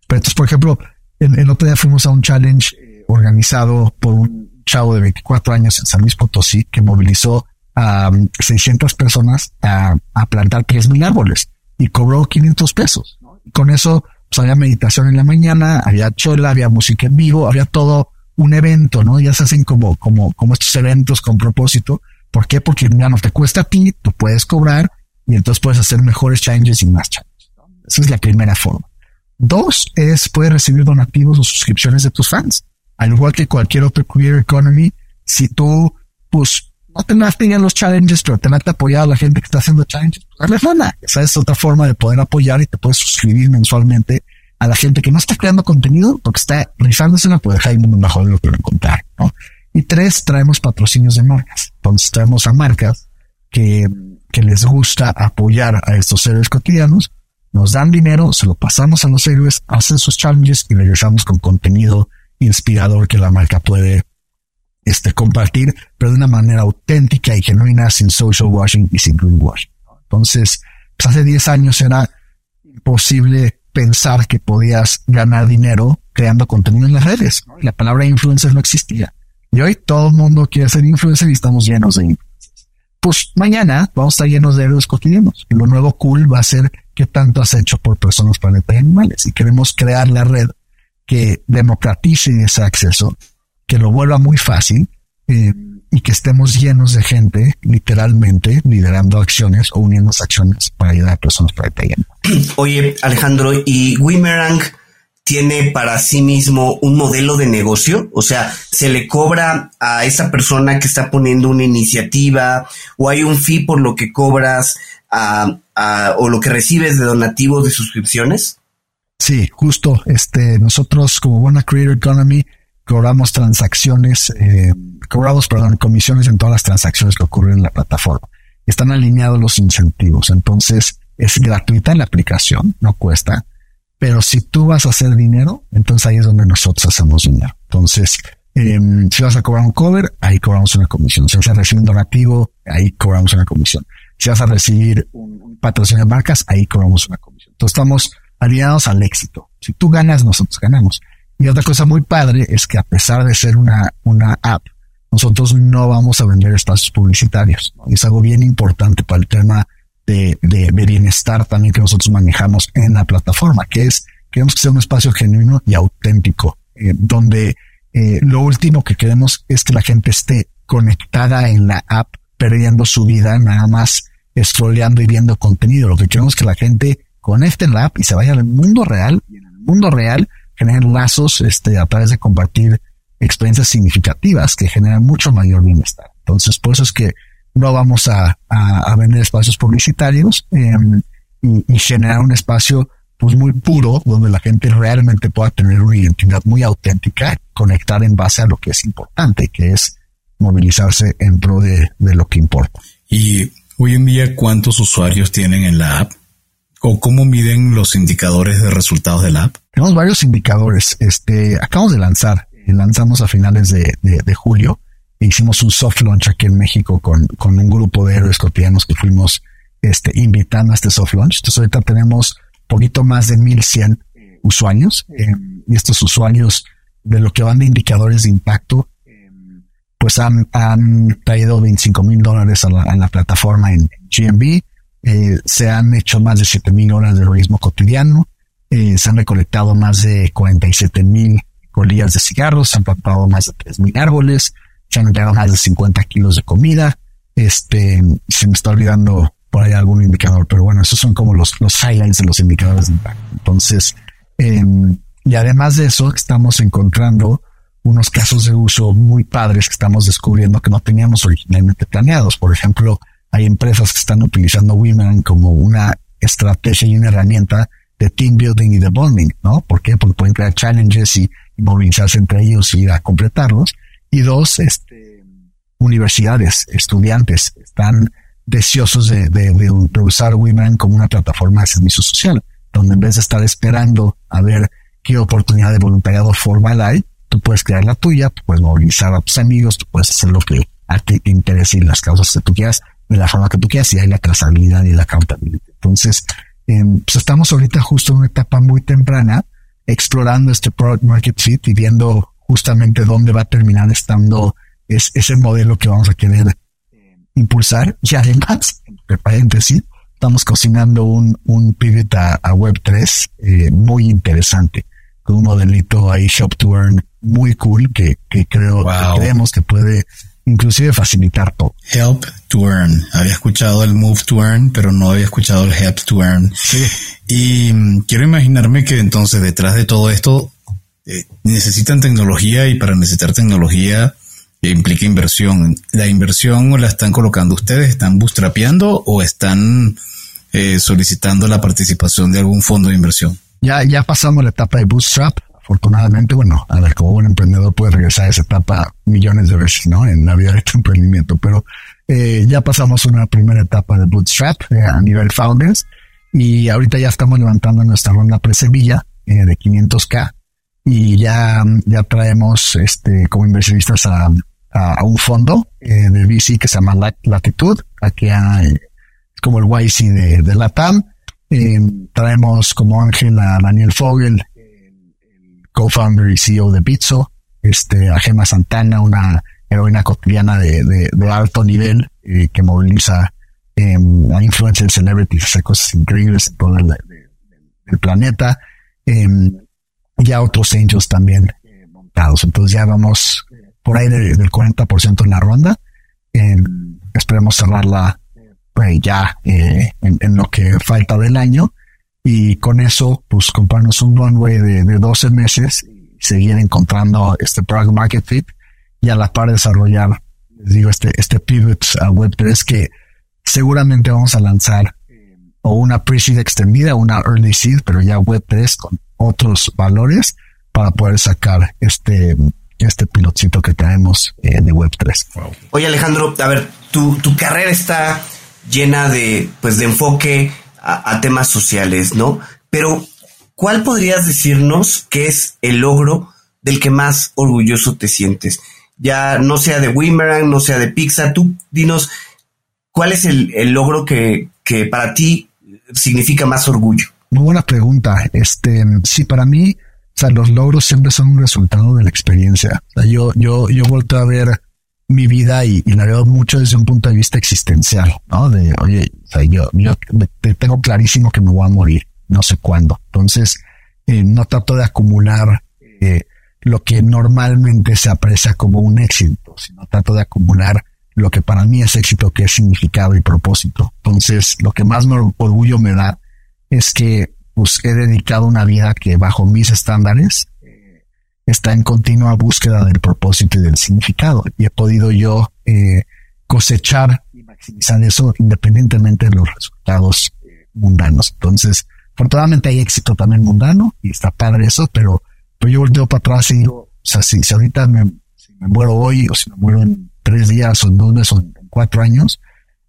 Pero entonces, por ejemplo, el otro día fuimos a un challenge organizado por un chavo de 24 años en San Luis Potosí que movilizó a 600 personas a plantar 3,000 árboles y cobró $500. ¿No? Y con eso, pues, había meditación en la mañana, había chola, había música en vivo, había todo un evento, ¿no? Ya se hacen como estos eventos con propósito. ¿Por qué? Porque ya no te cuesta a ti, tú puedes cobrar y entonces puedes hacer mejores challenges y más challenges. ¿No? Esa es la primera forma. Dos es, puedes recibir donativos o suscripciones de tus fans. Al igual que cualquier otro Creator Economy, si tú, pues, no te naste ya los challenges, pero te naste apoyar a la gente que está haciendo challenges, pues darle lana. Esa es otra forma de poder apoyar y te puedes suscribir mensualmente a la gente que no está creando contenido porque está rizándose una puede dejar el mundo mejor de lo que lo encontrar, ¿no? Y tres, traemos patrocinios de marcas. Entonces traemos a marcas que les gusta apoyar a estos seres cotidianos. Nos dan dinero, se lo pasamos a los héroes, hacen sus challenges y regresamos con contenido inspirador que la marca puede compartir, pero de una manera auténtica y genuina, sin social washing y sin greenwashing. Entonces, pues hace 10 años era imposible pensar que podías ganar dinero creando contenido en las redes, ¿no? Y la palabra influencer no existía. Y hoy todo el mundo quiere ser influencer y estamos llenos de influencers. Pues mañana vamos a estar llenos de héroes cotidianos. Lo nuevo cool va a ser qué tanto has hecho por personas, planetas y animales. Y queremos crear la red que democratice ese acceso, que lo vuelva muy fácil y que estemos llenos de gente, literalmente, liderando acciones o uniéndose acciones para ayudar a personas, planetas y animales. Oye, Alejandro, ¿y Weemerang tiene para sí mismo un modelo de negocio? O sea, ¿se le cobra a esa persona que está poniendo una iniciativa o hay un fee por lo que cobras o lo que recibes de donativos, de suscripciones? Sí, justo. Nosotros como buena Creator Economy cobramos comisiones en todas las transacciones que ocurren en la plataforma. Están alineados los incentivos. Entonces es gratuita en la aplicación, no cuesta. Pero si tú vas a hacer dinero, entonces ahí es donde nosotros hacemos dinero. Entonces, si vas a cobrar un cover, ahí cobramos una comisión. Si vas a recibir un donativo, ahí cobramos una comisión. Si vas a recibir un patrocinio de marcas, ahí cobramos una comisión. Entonces estamos alineados al éxito. Si tú ganas, nosotros ganamos. Y otra cosa muy padre es que a pesar de ser una app, nosotros no vamos a vender espacios publicitarios, ¿no? Y es algo bien importante para el tema de bienestar también que nosotros manejamos en la plataforma, que es, queremos que sea un espacio genuino y auténtico, donde lo último que queremos es que la gente esté conectada en la app, perdiendo su vida, nada más scrolleando y viendo contenido. Lo que queremos es que la gente conecte en la app y se vaya al mundo real, y en el mundo real generen lazos a través de compartir experiencias significativas que generan mucho mayor bienestar. Entonces, por eso es que no vamos a vender espacios publicitarios y generar un espacio pues muy puro, donde la gente realmente pueda tener una identidad muy auténtica, conectar en base a lo que es importante, que es movilizarse en pro de lo que importa. Y hoy en día, ¿cuántos usuarios tienen en la app? ¿O cómo miden los indicadores de resultados de la app? Tenemos varios indicadores. Acabamos de lanzar, lanzamos a finales de julio, e hicimos un soft launch aquí en México con un grupo de héroes cotidianos que fuimos invitando a este soft launch. Entonces ahorita tenemos poquito más de 1,100 usuarios, y estos usuarios, de lo que van de indicadores de impacto, pues han traído $25,000 a la plataforma en GMV, se han hecho más de $7,000 de turismo cotidiano, se han recolectado más de 47,000 colillas de cigarros, se han plantado más de 3,000 árboles, se han entregado más de 50 kilos de comida. Se me está olvidando por ahí algún indicador, pero bueno, esos son como los highlights de los indicadores de impacto. Entonces, y además de eso, estamos encontrando unos casos de uso muy padres que estamos descubriendo que no teníamos originalmente planeados. Por ejemplo, hay empresas que están utilizando Weemerang como una estrategia y una herramienta de team building y de bonding, ¿no? ¿Por qué? Porque pueden crear challenges y movilizarse entre ellos y ir a completarlos. Y dos, universidades, estudiantes, están deseosos de usar Weemerang como una plataforma de servicio social, donde en vez de estar esperando a ver qué oportunidad de voluntariado formal hay, tú puedes crear la tuya, tú puedes movilizar a tus amigos, tú puedes hacer lo que a ti te interese y las causas que tú quieras, de la forma que tú quieras, y hay la trazabilidad y la accountability. Entonces, pues estamos ahorita justo en una etapa muy temprana, explorando este product market fit y viendo justamente dónde va a terminar estando ese modelo que vamos a querer impulsar. Y además, entre paréntesis, estamos cocinando un pivot a Web3 muy interesante, con un modelito ahí shop to earn muy cool que creo, wow, que creemos que puede inclusive facilitar todo. Help to earn. Había escuchado el move to earn, pero no había escuchado el help to earn. Sí. Y quiero imaginarme que entonces detrás de todo esto necesitan tecnología, y para necesitar tecnología implica inversión. ¿La inversión la están colocando ustedes? ¿Están bootstrapeando o están solicitando la participación de algún fondo de inversión? Ya pasamos la etapa de bootstrap. Afortunadamente, bueno, a ver, como un emprendedor puede regresar a esa etapa millones de veces, ¿no? En la vida de tu emprendimiento. Pero ya pasamos una primera etapa de bootstrap a nivel founders, y ahorita ya estamos levantando nuestra ronda pre-Sevilla de $500,000. Y ya traemos como inversionistas a un fondo de VC que se llama Latitude, aquí como el YC de Latam. Traemos como ángel a Daniel Fogel, el co-founder y CEO de Bitso, a Gemma Santana, una heroína cotidiana de alto nivel que moviliza a influencers, celebrities, hace cosas increíbles en todo el planeta. Ya otros angels también montados. Entonces ya vamos por ahí del 40% en la ronda. Esperemos cerrarla pues ya en lo que falta del año. Y con eso, pues comprarnos un runway de 12 meses y seguir encontrando este product market fit, y a la par desarrollar, les digo, este pivot a Web3 que seguramente vamos a lanzar o una pre-seed extendida, una early seed, pero ya Web3 con otros valores para poder sacar este pilotcito que tenemos de Web3. Wow. Oye, Alejandro, a ver, tu carrera está llena de enfoque a temas sociales, ¿no? Pero ¿cuál podrías decirnos que es el logro del que más orgulloso te sientes? Ya no sea de Weemerang, no sea de Pixa, tú dinos ¿cuál es el logro que para ti significa más orgullo? Muy buena pregunta. Sí, para mí, o sea, los logros siempre son un resultado de la experiencia. O sea, yo volto a ver mi vida y la veo mucho desde un punto de vista existencial, ¿no? De, oye, o sea, yo tengo clarísimo que me voy a morir, no sé cuándo. Entonces, no trato de acumular lo que normalmente se aprecia como un éxito. sino trato de acumular lo que para mí es éxito, que es significado y propósito. Entonces, lo que más me orgullo me da es que pues, he dedicado una vida que bajo mis estándares está en continua búsqueda del propósito y del significado. Y he podido yo cosechar y maximizar eso independientemente de los resultados mundanos. Entonces, afortunadamente hay éxito también mundano y está padre eso, pero yo volteo para atrás y digo, o sea, si ahorita me muero hoy o si me muero en 3 días o en 2 meses o en 4 años,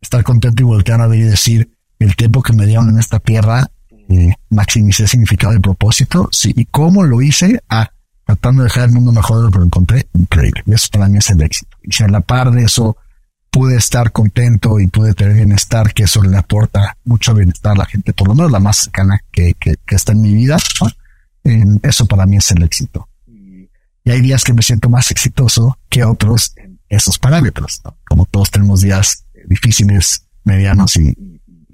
estar contento y voltear a ver y decir, el tiempo que me dieron en esta tierra, maximicé significado y propósito. Sí, ¿y cómo lo hice? Tratando de dejar el mundo mejor de lo que lo encontré. Increíble. Eso para mí es el éxito. Y si a la par de eso pude estar contento y pude tener bienestar, que eso le aporta mucho bienestar a la gente, por lo menos la más cercana que está en mi vida, ¿no? Eso para mí es el éxito. Y hay días que me siento más exitoso que otros en esos parámetros, ¿no? Como todos tenemos días difíciles, medianos y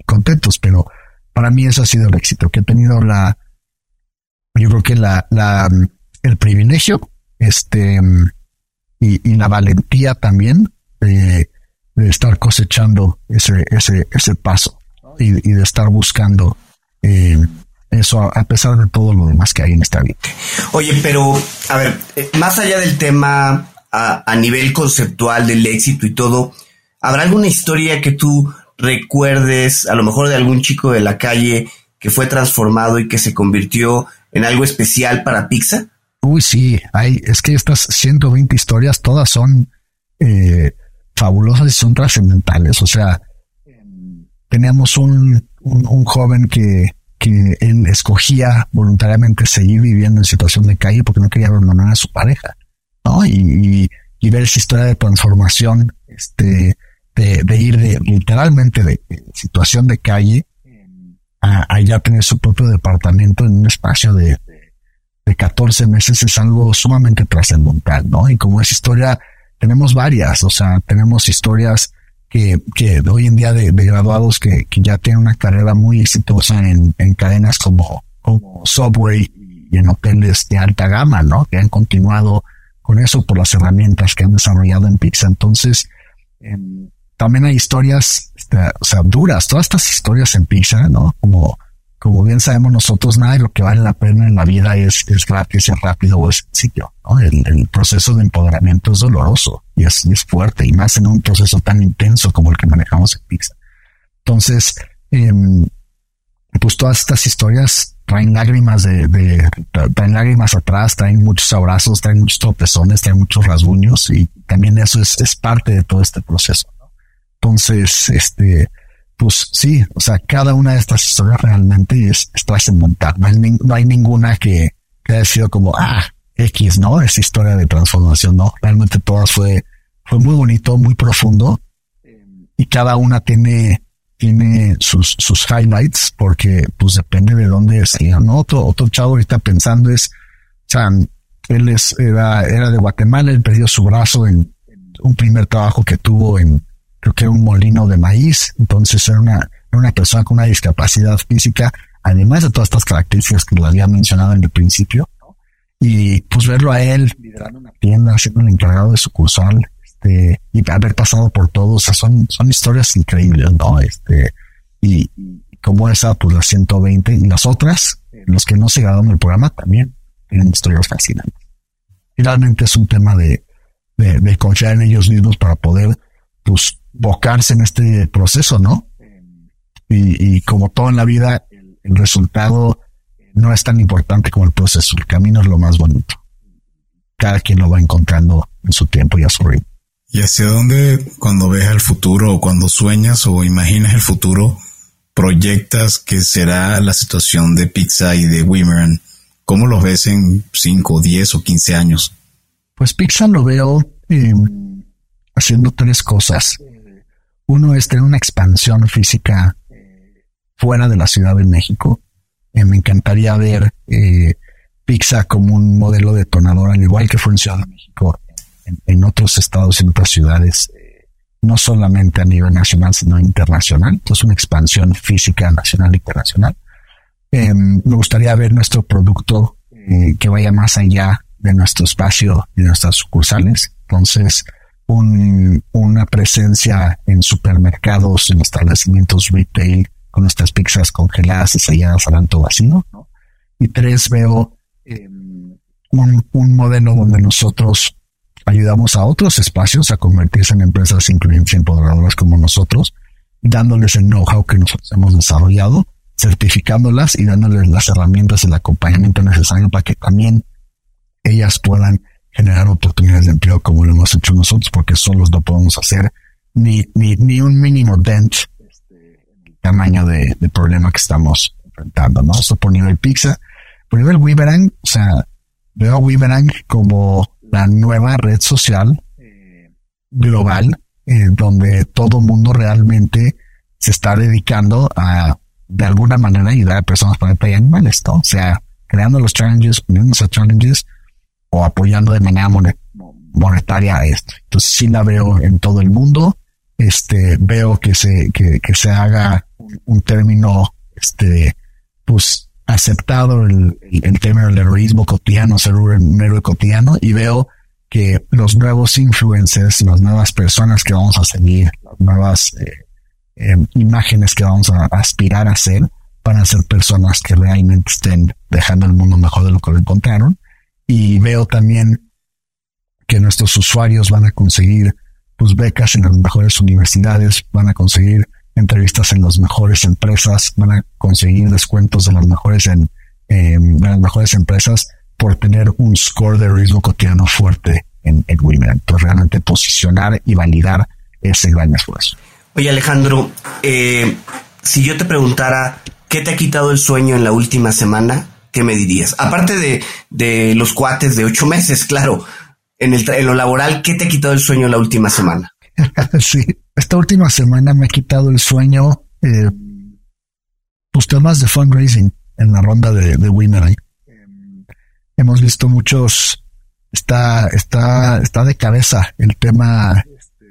contentos, pero para mí eso ha sido el éxito, que he tenido el privilegio, y la valentía también de estar cosechando ese paso y de estar buscando eso a pesar de todo lo demás que hay en esta vida. Oye, pero a ver, más allá del tema a nivel conceptual del éxito y todo, ¿habrá alguna historia que tú recuerdes, a lo mejor de algún chico de la calle que fue transformado y que se convirtió en algo especial para Pixa? Uy, sí, es que estas 120 historias todas son fabulosas y son trascendentales. O sea, teníamos un joven que él escogía voluntariamente seguir viviendo en situación de calle porque no quería abandonar a su pareja, ¿no? Y ver esa historia de transformación, de ir literalmente de situación de calle a ya tener su propio departamento en un espacio de 14 meses es algo sumamente trascendental, ¿no? Y como esa historia, tenemos varias. O sea, tenemos historias que hoy en día de graduados que ya tienen una carrera muy exitosa en cadenas como Subway y en hoteles de alta gama, ¿no? Que han continuado con eso por las herramientas que han desarrollado en Pixa. Entonces, también hay historias, o sea, duras. Todas estas historias en Pixa, ¿no? Como bien sabemos nosotros, nada de lo que vale la pena en la vida es gratis, es rápido o es sencillo, ¿no? El proceso de empoderamiento es doloroso y es fuerte, y más en un proceso tan intenso como el que manejamos en Pixa. Entonces, pues todas estas historias traen lágrimas traen lágrimas atrás, traen muchos abrazos, traen muchos tropezones, traen muchos rasguños, y también eso es parte de todo este proceso, ¿no? Entonces, pues sí, o sea, cada una de estas historias realmente es trascendental. No hay ninguna que haya sido como, X, ¿no? Esa historia de transformación, ¿no? Realmente todas fue muy bonito, muy profundo, y cada una tiene sus highlights, porque pues depende de dónde salgan, ¿no? Otro chavo ahorita pensando o sea, él era de Guatemala, él perdió su brazo en un primer trabajo que tuvo creo que era un molino de maíz. Entonces era una persona con una discapacidad física, además de todas estas características que lo había mencionado en el principio, ¿no? Y pues verlo a él liderando una tienda, siendo el encargado de sucursal, y haber pasado por todo. O sea, son historias increíbles, ¿no? Y como esa, pues las 120, y las otras, los que no se graduaron del programa también tienen historias fascinantes. Y realmente es un tema de confiar en ellos mismos para poder, pues, bocarse en este proceso, ¿no? Y como todo en la vida, el resultado no es tan importante como el proceso. El camino es lo más bonito. Cada quien lo va encontrando en su tiempo y a su ritmo. ¿Y hacia dónde, cuando ves el futuro o cuando sueñas o imaginas el futuro, proyectas que será la situación de Pixa y de Weemerang? ¿Cómo los ves en 5, 10 o 15 años? Pues Pixa lo veo haciendo 3 cosas. Uno es tener una expansión física fuera de la Ciudad de México. Me encantaría ver Pixa como un modelo detonador, al igual que fue en Ciudad de México, en otros estados, en otras ciudades, no solamente a nivel nacional, sino internacional. Entonces, una expansión física nacional e internacional. Me gustaría ver nuestro producto que vaya más allá de nuestro espacio y de nuestras sucursales. Entonces, una presencia en supermercados, en establecimientos retail, con nuestras pizzas congeladas y selladas al alto vacío, ¿no? Y tres, veo un modelo donde nosotros ayudamos a otros espacios a convertirse en empresas incluyentes y empoderadoras como nosotros, dándoles el know-how que nosotros hemos desarrollado, certificándolas y dándoles las herramientas y el acompañamiento necesario para que también ellas puedan generar oportunidades de empleo como lo hemos hecho nosotros, porque solos no podemos hacer ni un mínimo dent en el tamaño de problema que estamos enfrentando, ¿no? Esto por nivel Pixa. Por nivel Weemerang, o sea, veo a Weemerang como la nueva red social global, donde todo mundo realmente se está dedicando a, de alguna manera, ayudar a personas, planeta y animales, ¿no? O sea, creando los challenges, uniéndose a challenges, o apoyando de manera monetaria a esto. Entonces sí la veo en todo el mundo. Veo que se haga un término pues aceptado el término del heroísmo cotidiano, ser un héroe cotidiano, y veo que los nuevos influencers, las nuevas personas que vamos a seguir, las nuevas imágenes que vamos a aspirar a ser, van a ser personas que realmente estén dejando el mundo mejor de lo que lo encontraron. Y veo también que nuestros usuarios van a conseguir pues becas en las mejores universidades, van a conseguir entrevistas en las mejores empresas, van a conseguir descuentos de las mejores empresas por tener un score de riesgo cotidiano fuerte en Weemerang. Pues realmente posicionar y validar ese gran esfuerzo. Oye, Alejandro, si yo te preguntara qué te ha quitado el sueño en la última semana, ¿qué me dirías? Aparte de los cuates de 8 meses, claro, en lo laboral, ¿qué te ha quitado el sueño la última semana? Sí, esta última semana me ha quitado el sueño pues temas de fundraising en la ronda de Weemerang. Hemos visto muchos, está de cabeza el tema,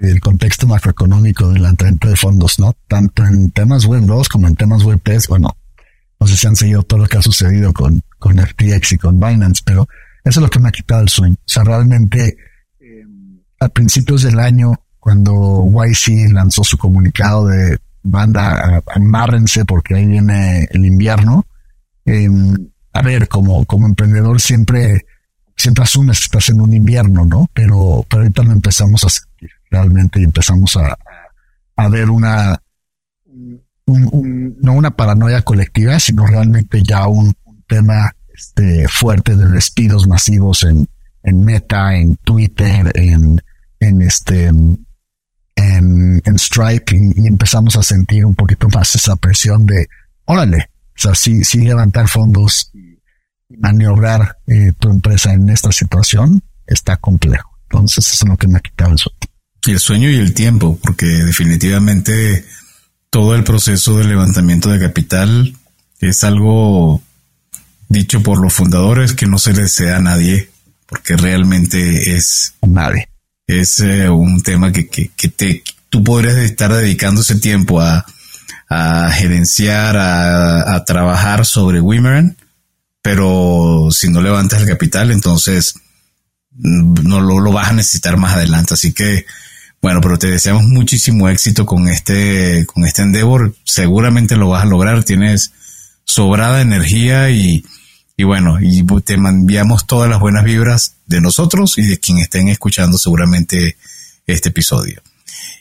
el contexto macroeconómico de la entrada de fondos, ¿no? Tanto en temas web 2 como en temas web 3, bueno, no sé si han seguido todo lo que ha sucedido con FTX y con Binance, pero eso es lo que me ha quitado el sueño. O sea, realmente a principios del año, cuando YC lanzó su comunicado de banda, amárrense porque ahí viene el invierno, a ver, como emprendedor siempre asumes que está haciendo un invierno, ¿no? Pero ahorita lo empezamos a sentir realmente y empezamos a ver no una paranoia colectiva, sino realmente ya un tema fuerte de despidos masivos en Meta, en Twitter, en Stripe, y empezamos a sentir un poquito más esa presión de órale, o sea, sí levantar fondos y maniobrar tu empresa en esta situación está complejo. Entonces eso es lo que me ha quitado el sueño. El sueño y el tiempo, porque definitivamente todo el proceso de levantamiento de capital es algo dicho por los fundadores que no se les desea a nadie, porque realmente es nadie. Es un tema que tú podrías estar dedicando ese tiempo a gerenciar, a trabajar sobre Weemerang, pero si no levantas el capital, entonces no lo vas a necesitar más adelante. Así que bueno, pero te deseamos muchísimo éxito con este endeavor. Seguramente lo vas a lograr. Tienes sobrada energía y bueno, y te enviamos todas las buenas vibras de nosotros y de quien estén escuchando seguramente este episodio.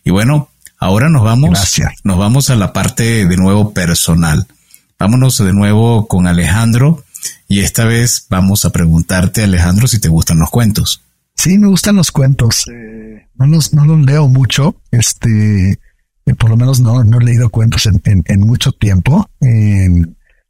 Y bueno, ahora nos vamos. Gracias. Nos vamos a la parte de nuevo personal. Vámonos de nuevo con Alejandro y esta vez vamos a preguntarte, Alejandro, si te gustan los cuentos. Sí, me gustan los cuentos. No los leo mucho, por lo menos no he leído cuentos en mucho tiempo,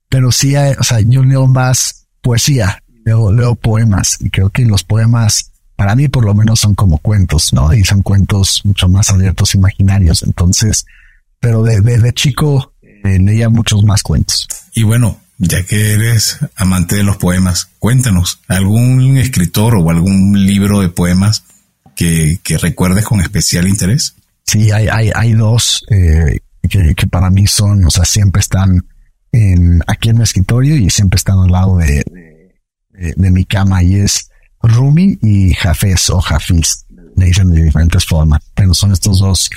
pero sí, o sea, yo leo más poesía, leo poemas, y creo que los poemas, para mí por lo menos, son como cuentos, ¿no? Y son cuentos mucho más abiertos, imaginarios, entonces, pero de chico leía muchos más cuentos. Y bueno, ya que eres amante de los poemas, cuéntanos, ¿algún escritor o algún libro de poemas que recuerdes con especial interés? Sí, hay dos que para mí son, o sea, siempre están aquí en mi escritorio y siempre están al lado de mi cama, y es Rumi y Hafiz o Hafiz, le dicen de diferentes formas, pero son estos dos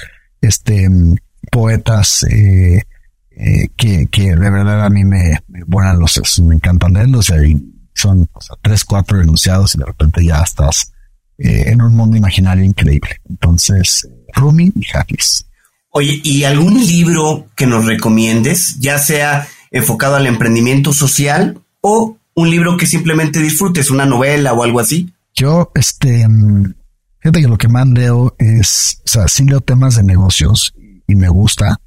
poetas que de verdad a mí me vuelan los sesos, me encantan leerlos, y son 3-4 enunciados y de repente ya estás en un mundo imaginario increíble. Entonces, Rumi y Hafiz. Oye, ¿y algún libro que nos recomiendes, ya sea enfocado al emprendimiento social o un libro que simplemente disfrutes, una novela o algo así? Yo, fíjate que lo que más leo es, o sea, sí leo temas de negocios y me gusta,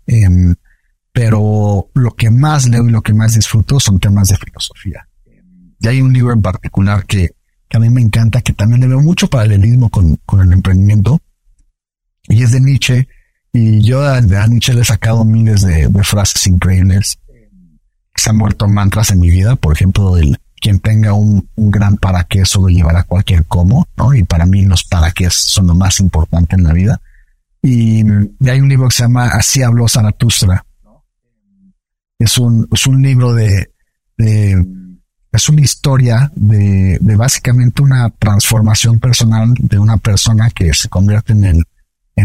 pero lo que más leo y lo que más disfruto son temas de filosofía. Y hay un libro en particular que a mí me encanta, que también le veo mucho paralelismo con el emprendimiento, y es de Nietzsche, y yo a Nietzsche le he sacado miles de frases increíbles. Se han muerto mantras en mi vida, por ejemplo, el quien tenga un gran para qué sobrellevará cualquier cómo, ¿no? Y para mí los para qué son lo más importante en la vida. Y hay un libro que se llama Así habló Zaratustra. Es un libro es una historia de básicamente una transformación personal de una persona que se convierte en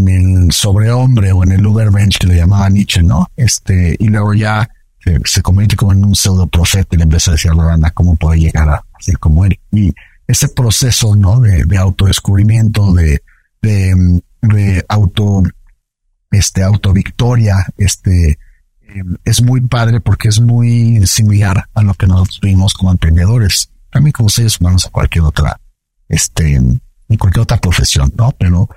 el sobrehombre o en el Übermensch que le llamaba Nietzsche, ¿no? Y luego ya se convierte como en un pseudo profeta y le empieza a decir a la banda cómo puede llegar a ser como él. Y ese proceso, ¿no? De autodescubrimiento, de autovictoria, es muy padre porque es muy similar a lo que nosotros vivimos como emprendedores, también como seres humanos, a cualquier otra, en cualquier otra profesión, ¿no? Pero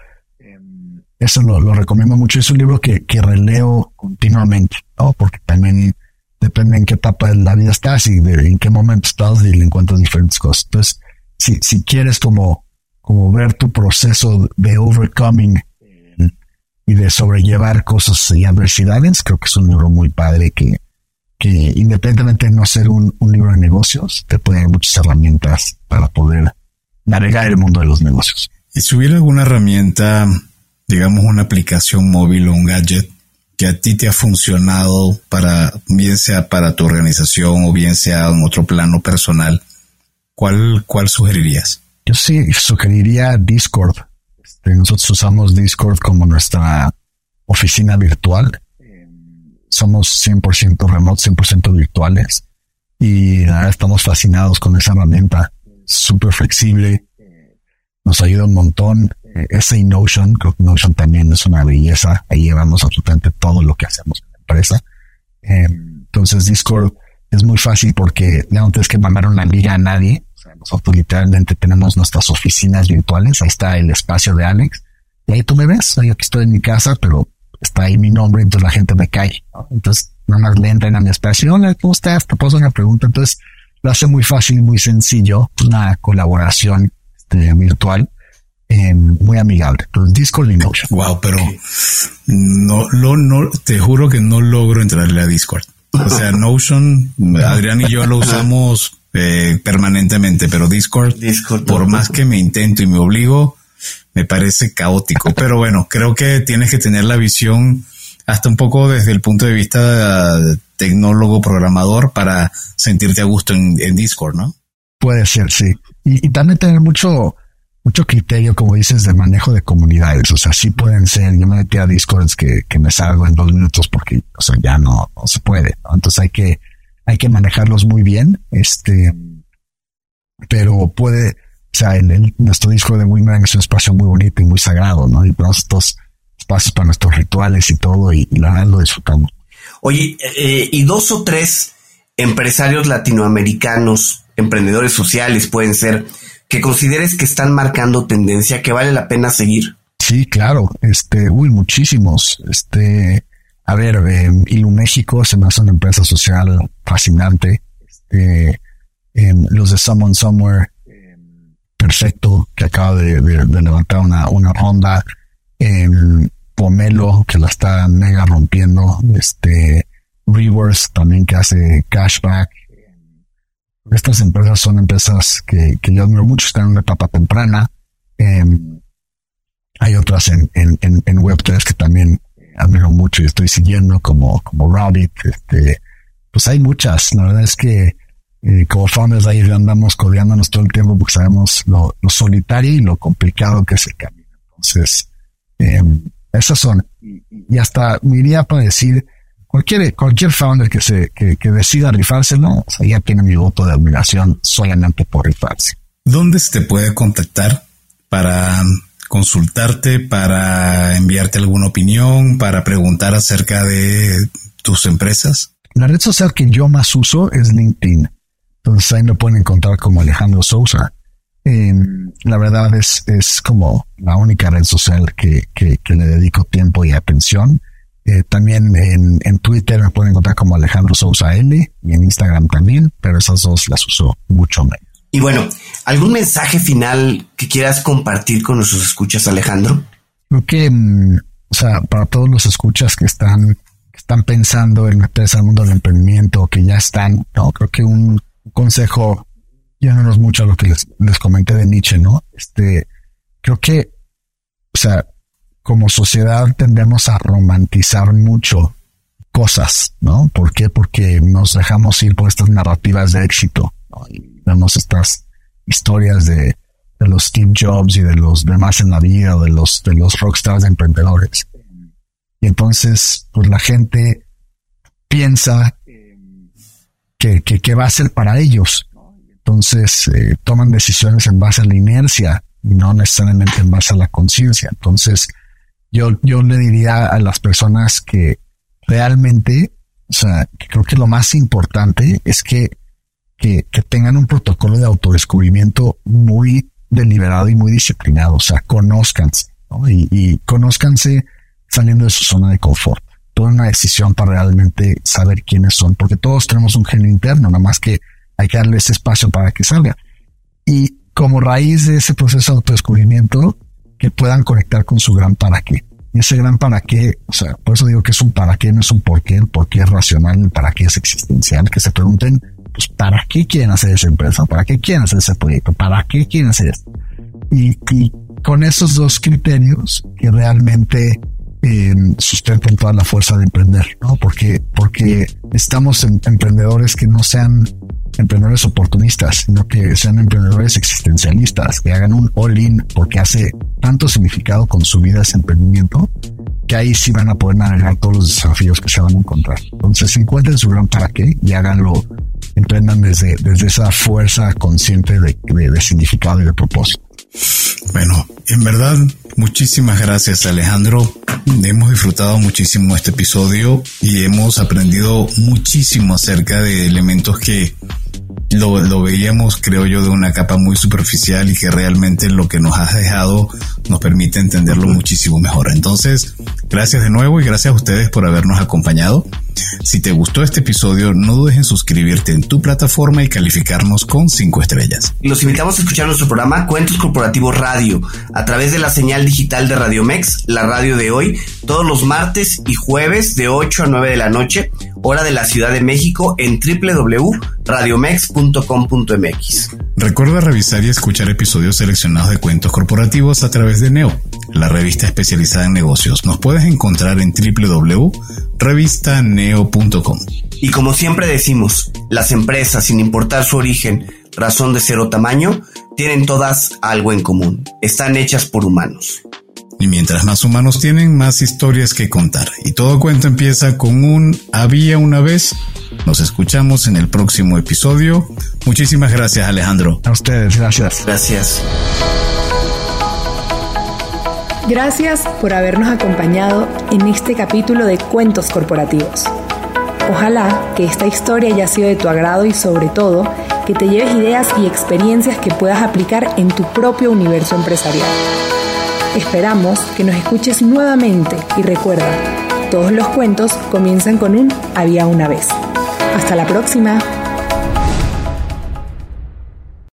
eso lo recomiendo mucho. Es un libro que releo continuamente, ¿no? Porque también depende en qué etapa de la vida estás y en qué momento estás y le encuentras diferentes cosas. Entonces, si quieres como ver tu proceso de overcoming y de sobrellevar cosas y adversidades, creo que es un libro muy padre que independientemente de no ser un libro de negocios, te puede dar muchas herramientas para poder navegar el mundo de los negocios. Y si hubiera alguna herramienta, digamos una aplicación móvil o un gadget que a ti te ha funcionado para, bien sea para tu organización o bien sea en otro plano personal, ¿cuál sugerirías? Yo sí sugeriría Discord. Nosotros usamos Discord como nuestra oficina virtual. Somos 100% remotos, 100% virtuales. Y ahora estamos fascinados con esa herramienta. Súper flexible. Nos ayuda un montón. Ese Notion, creo que Notion también es una belleza. Ahí llevamos absolutamente todo lo que hacemos en la empresa. Entonces Discord es muy fácil porque no tienes que mandar una liga a nadie. Nosotros literalmente tenemos nuestras oficinas virtuales. Ahí está el espacio de Alex. Y ahí tú me ves. Yo aquí estoy en mi casa, pero está ahí mi nombre. Entonces la gente me cae, ¿no? Entonces nada más le entran a mi espacio. Hola, ¿cómo estás? Te puedo hacer una pregunta. Entonces lo hace muy fácil y muy sencillo. Una colaboración virtual muy amigable. Entonces Discord y Notion. Wow, pero no, te juro que no logro entrarle a Discord. O sea, Notion, Adrián y yo lo usamos permanentemente, pero Discord por más que me intento y me obligo, me parece caótico. Pero bueno, creo que tienes que tener la visión hasta un poco desde el punto de vista de tecnólogo programador para sentirte a gusto en Discord, ¿no? Puede ser, sí. Y también tener mucho criterio, como dices, de manejo de comunidades. O sea, sí pueden ser, yo me metí a Discords que me salgo en 2 minutos porque, o sea, ya no se puede, ¿no? Entonces hay que manejarlos muy bien, pero puede, o sea, nuestro disco de Weemerang es un espacio muy bonito y muy sagrado, ¿no? Y tenemos estos espacios para nuestros rituales y todo, y la verdad lo disfrutamos. Oye, y 2 o 3 empresarios latinoamericanos, emprendedores sociales pueden ser, que consideres que están marcando tendencia, que vale la pena seguir. Sí, claro, muchísimos, a ver, Iluméxico se me hace una empresa social fascinante. Los de Someone Somewhere, perfecto, que acaba de levantar una ronda. Pomelo, que la está mega rompiendo. Reverse también, que hace cashback. Estas empresas son empresas que yo admiro mucho, están en una etapa temprana. Hay otras en Web3 que también admiro mucho y estoy siguiendo como Rabbit, pues hay muchas. La verdad es que como founders ahí andamos codeándonos todo el tiempo porque sabemos lo solitario y lo complicado que es el camino. Entonces, esas son. Y hasta me iría para decir, cualquier founder que decida rifarse, no, o sea, ya tiene mi voto de admiración solamente por rifarse. ¿Dónde se te puede contactar para consultarte, para enviarte alguna opinión, para preguntar acerca de tus empresas? La red social que yo más uso es LinkedIn. Entonces ahí me pueden encontrar como Alejandro Sousa. La verdad es como la única red social que le dedico tiempo y atención. También en Twitter me pueden encontrar como Alejandro Sousa L, y en Instagram también, pero esas dos las uso mucho menos. Y bueno, ¿algún mensaje final que quieras compartir con nuestros escuchas, Alejandro? Creo que, o sea, para todos los escuchas que están pensando en meterse al mundo del emprendimiento, que ya están, no, creo que un consejo, ya no es mucho a lo que les comenté de Nietzsche, ¿no? Creo que, o sea, como sociedad tendemos a romantizar mucho cosas, ¿no? ¿Por qué? Porque nos dejamos ir por estas narrativas de éxito, ¿no? Y vemos estas historias de los Steve Jobs y de los demás en la vida, de los rockstars de emprendedores. Y entonces, pues la gente piensa que va a ser para ellos. Entonces, toman decisiones en base a la inercia y no necesariamente en base a la conciencia. Entonces, yo le diría a las personas que realmente, o sea, que creo que lo más importante es que tengan un protocolo de autodescubrimiento muy deliberado y muy disciplinado. O sea, conózcanse, ¿no? Y conózcanse saliendo de su zona de confort. Tomen una decisión para realmente saber quiénes son, porque todos tenemos un genio interno, nada más que hay que darle ese espacio para que salga. Y como raíz de ese proceso de autodescubrimiento, que puedan conectar con su gran para qué. Y ese gran para qué, o sea, por eso digo que es un para qué, no es un por qué. El por qué es racional, el para qué es existencial. Que se pregunten, pues, ¿para qué quieren hacer esa empresa? ¿Para qué quieren hacer ese proyecto? ¿Para qué quieren hacer esto? Y con esos dos criterios que realmente sustentan toda la fuerza de emprender, ¿no? Porque estamos en emprendedores que no sean emprendedores oportunistas, sino que sean emprendedores existencialistas, que hagan un all-in porque hace tanto significado con su vida ese emprendimiento, que ahí sí van a poder navegar todos los desafíos que se van a encontrar. Entonces, encuentren su gran para qué y háganlo, emprendan desde esa fuerza consciente de significado y de propósito. Bueno, en verdad, muchísimas gracias, Alejandro. Hemos disfrutado muchísimo este episodio y hemos aprendido muchísimo acerca de elementos que lo veíamos, creo yo, de una capa muy superficial y que realmente lo que nos has dejado nos permite entenderlo muchísimo mejor. Entonces, gracias de nuevo y gracias a ustedes por habernos acompañado. Si te gustó este episodio, no dudes en suscribirte en tu plataforma y calificarnos con 5 estrellas. Los invitamos a escuchar nuestro programa Cuentos Corporativos Radio a través de la señal digital de Radio Mex, la radio de hoy, todos los martes y jueves de 8 a 9 de la noche, hora de la Ciudad de México, en www.radiomex.com.mx. Recuerda revisar y escuchar episodios seleccionados de Cuentos Corporativos a través de Neo, la revista especializada en negocios. Nos puedes encontrar en www.revistaneo.com. Y como siempre decimos, las empresas, sin importar su origen, razón de ser o tamaño, tienen todas algo en común. Están hechas por humanos. Y mientras más humanos tienen, más historias que contar. Y todo cuento empieza con un había una vez. Nos escuchamos en el próximo episodio. Muchísimas gracias, Alejandro. A ustedes, gracias. Gracias. Gracias por habernos acompañado en este capítulo de Cuentos Corporativos. Ojalá que esta historia haya sido de tu agrado y, sobre todo, que te lleves ideas y experiencias que puedas aplicar en tu propio universo empresarial. Esperamos que nos escuches nuevamente y recuerda, todos los cuentos comienzan con un había una vez. Hasta la próxima.